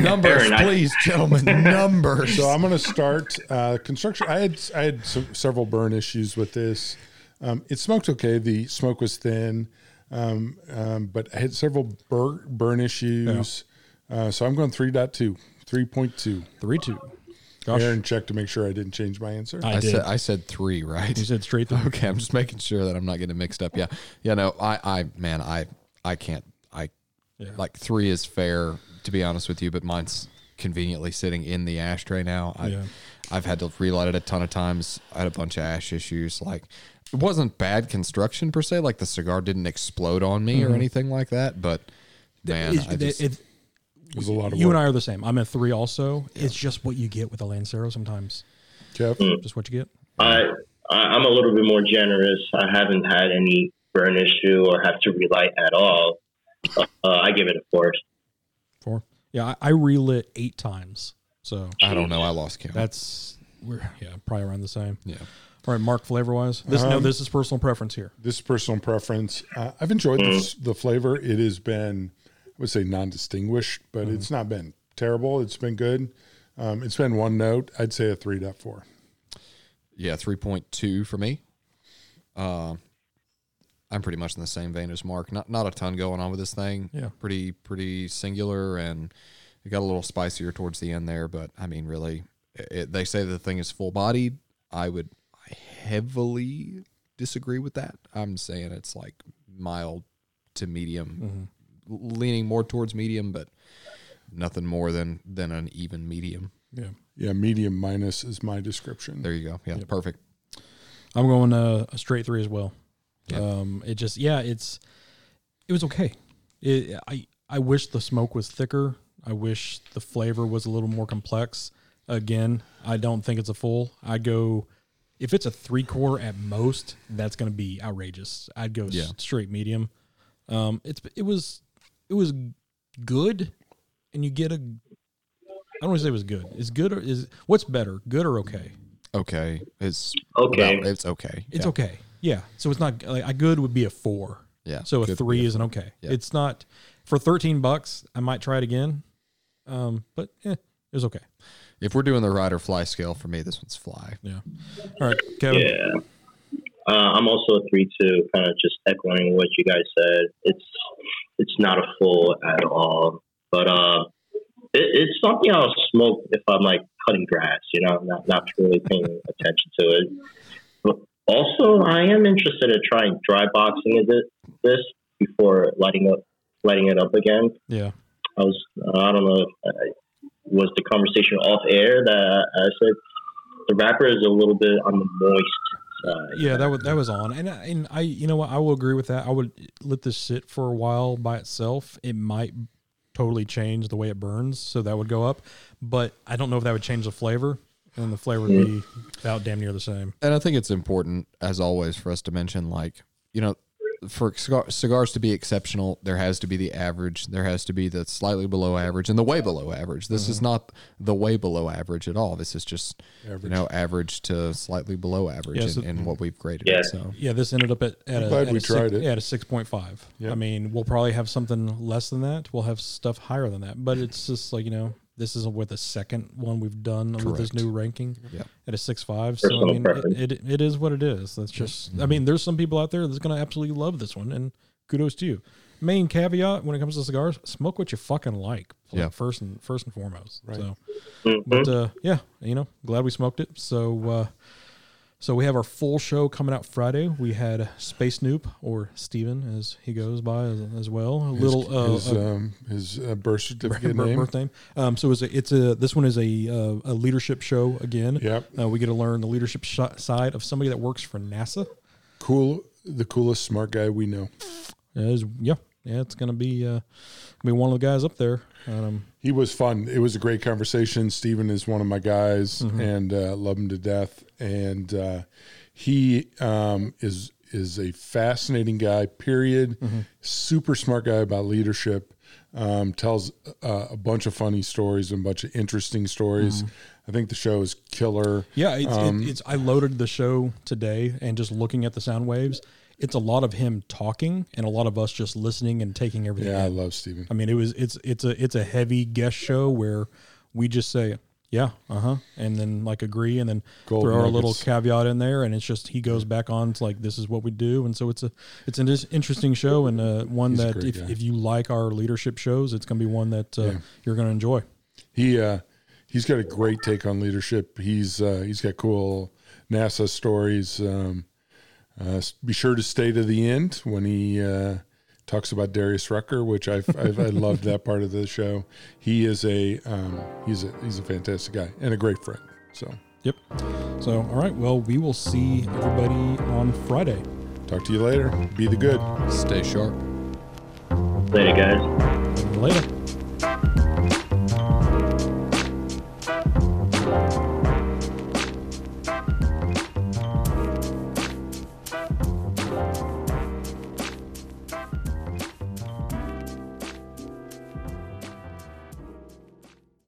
numbers, please, gentlemen, numbers. So I'm gonna start construction. I had several burn issues with this. It smoked okay. The smoke was thin. But I had several burn issues. Yeah. So I'm going 3.2, 3.2. 3.2. Gosh. Aaron checked to make sure I didn't change my answer. I said 3, right? You said straight 3. Okay, I'm just making sure that I'm not getting mixed up. Yeah. Yeah, no, I can't, like 3 is fair, to be honest with you, but mine's conveniently sitting in the ashtray now. I've had to relight it a ton of times. I had a bunch of ash issues, it wasn't bad construction per se. Like the cigar didn't explode on me or anything like that. But man, it was a lot of work. You and I are the same. I'm at 3 also. Yeah. It's just what you get with a Lancero sometimes. Jeff, just what you get. I'm a little bit more generous. I haven't had any burn issue or have to relight at all. I give it a 4. 4. Yeah, I relit 8 times. So I don't know. I lost count. We're probably around the same. Yeah. All right, Mark, flavor-wise? This is personal preference here. This is personal preference. I've enjoyed the flavor. It has been, I would say, non-distinguished, but it's not been terrible. It's been good. It's been one note. I'd say a 3.4. Yeah, 3.2 for me. I'm pretty much in the same vein as Mark. Not a ton going on with this thing. Yeah. Pretty singular, and it got a little spicier towards the end there, but, I mean, really, they say the thing is full-bodied. I would heavily disagree with that. I'm saying it's like mild to medium, leaning more towards medium, but nothing more than an even medium. Yeah, medium minus is my description. There you go. Yeah, perfect. I'm going a straight 3 as well. Yeah. It was okay. I wish the smoke was thicker. I wish the flavor was a little more complex. Again, I don't think it's a full. I go. If it's a 3-core at most, that's going to be outrageous. I'd go straight medium. It was good, and you get I don't want to say it was good. Is good or what's better, good or okay? okay. It's okay. About, it's okay. It's yeah. okay. Yeah. So it's not like a good would be a 4. Yeah. So a 3 isn't okay. Yeah. It's not for $13. I might try it again. But it was okay. If we're doing the ride or fly scale for me, this one's fly. Yeah. All right, Kevin. Yeah. I'm also a 3-2, kind of just echoing what you guys said. It's not a full at all, but it's something I'll smoke if I'm like cutting grass, you know, not really paying attention to it. But also, I am interested in trying dry boxing this before lighting it up again. Yeah, I don't know. Was the conversation off air that I said the wrapper is a little bit on the moist. Yeah, that was on, and I, you know what, I will agree with that. I would let this sit for a while by itself. It might totally change the way it burns, so that would go up. But I don't know if that would change the flavor, and the flavor would be about damn near the same. And I think it's important, as always, for us to mention, like, you know, for cigars to be exceptional, there has to be the average, there has to be the slightly below average, and the way below average. This is not the way below average at all. This is just average. You know, average to slightly below average in what we've graded. Yeah. So yeah, this ended up at a 6.5. Yep. I mean, we'll probably have something less than that. We'll have stuff higher than that, but it's just like, you know, this is with the second one we've done with this new ranking at a 6.5. So, I mean, it is what it is. That's just, I mean, there's some people out there that's going to absolutely love this one, and kudos to you. Main caveat when it comes to cigars, smoke what you fucking like first and foremost. Right. So, but, yeah, you know, glad we smoked it. So, so we have our full show coming out Friday. We had Space Noop, or Steven as he goes by as well. His birth certificate name. Birth name. So this one is a leadership show again. Yep. We get to learn the leadership side of somebody that works for NASA. Cool. The coolest smart guy we know. Yeah, it's going to be one of the guys up there. He was fun. It was a great conversation. Steven is one of my guys, and love him to death. And he is a fascinating guy, period. Super smart guy about leadership. Tells a bunch of funny stories and a bunch of interesting stories. I think the show is killer. Yeah, I loaded the show today and just looking at the sound waves. It's a lot of him talking and a lot of us just listening and taking everything. Yeah, in. I love Steven. I mean, it's a heavy guest show where we just say, yeah, and then like agree and then throw our little caveat in there, and it's just he goes back on to like this is what we do, and so it's an interesting show, and one He's that if you like our leadership shows, it's going to be one that you're going to enjoy. He's got a great take on leadership. He's got cool NASA stories. Be sure to stay to the end when he talks about Darius Rucker, which I loved that part of the show. He is he's a fantastic guy and a great friend. So yep. So all right, well, we will see everybody on Friday. Talk to you later. Be the good. Stay sharp. Later, guys. Later.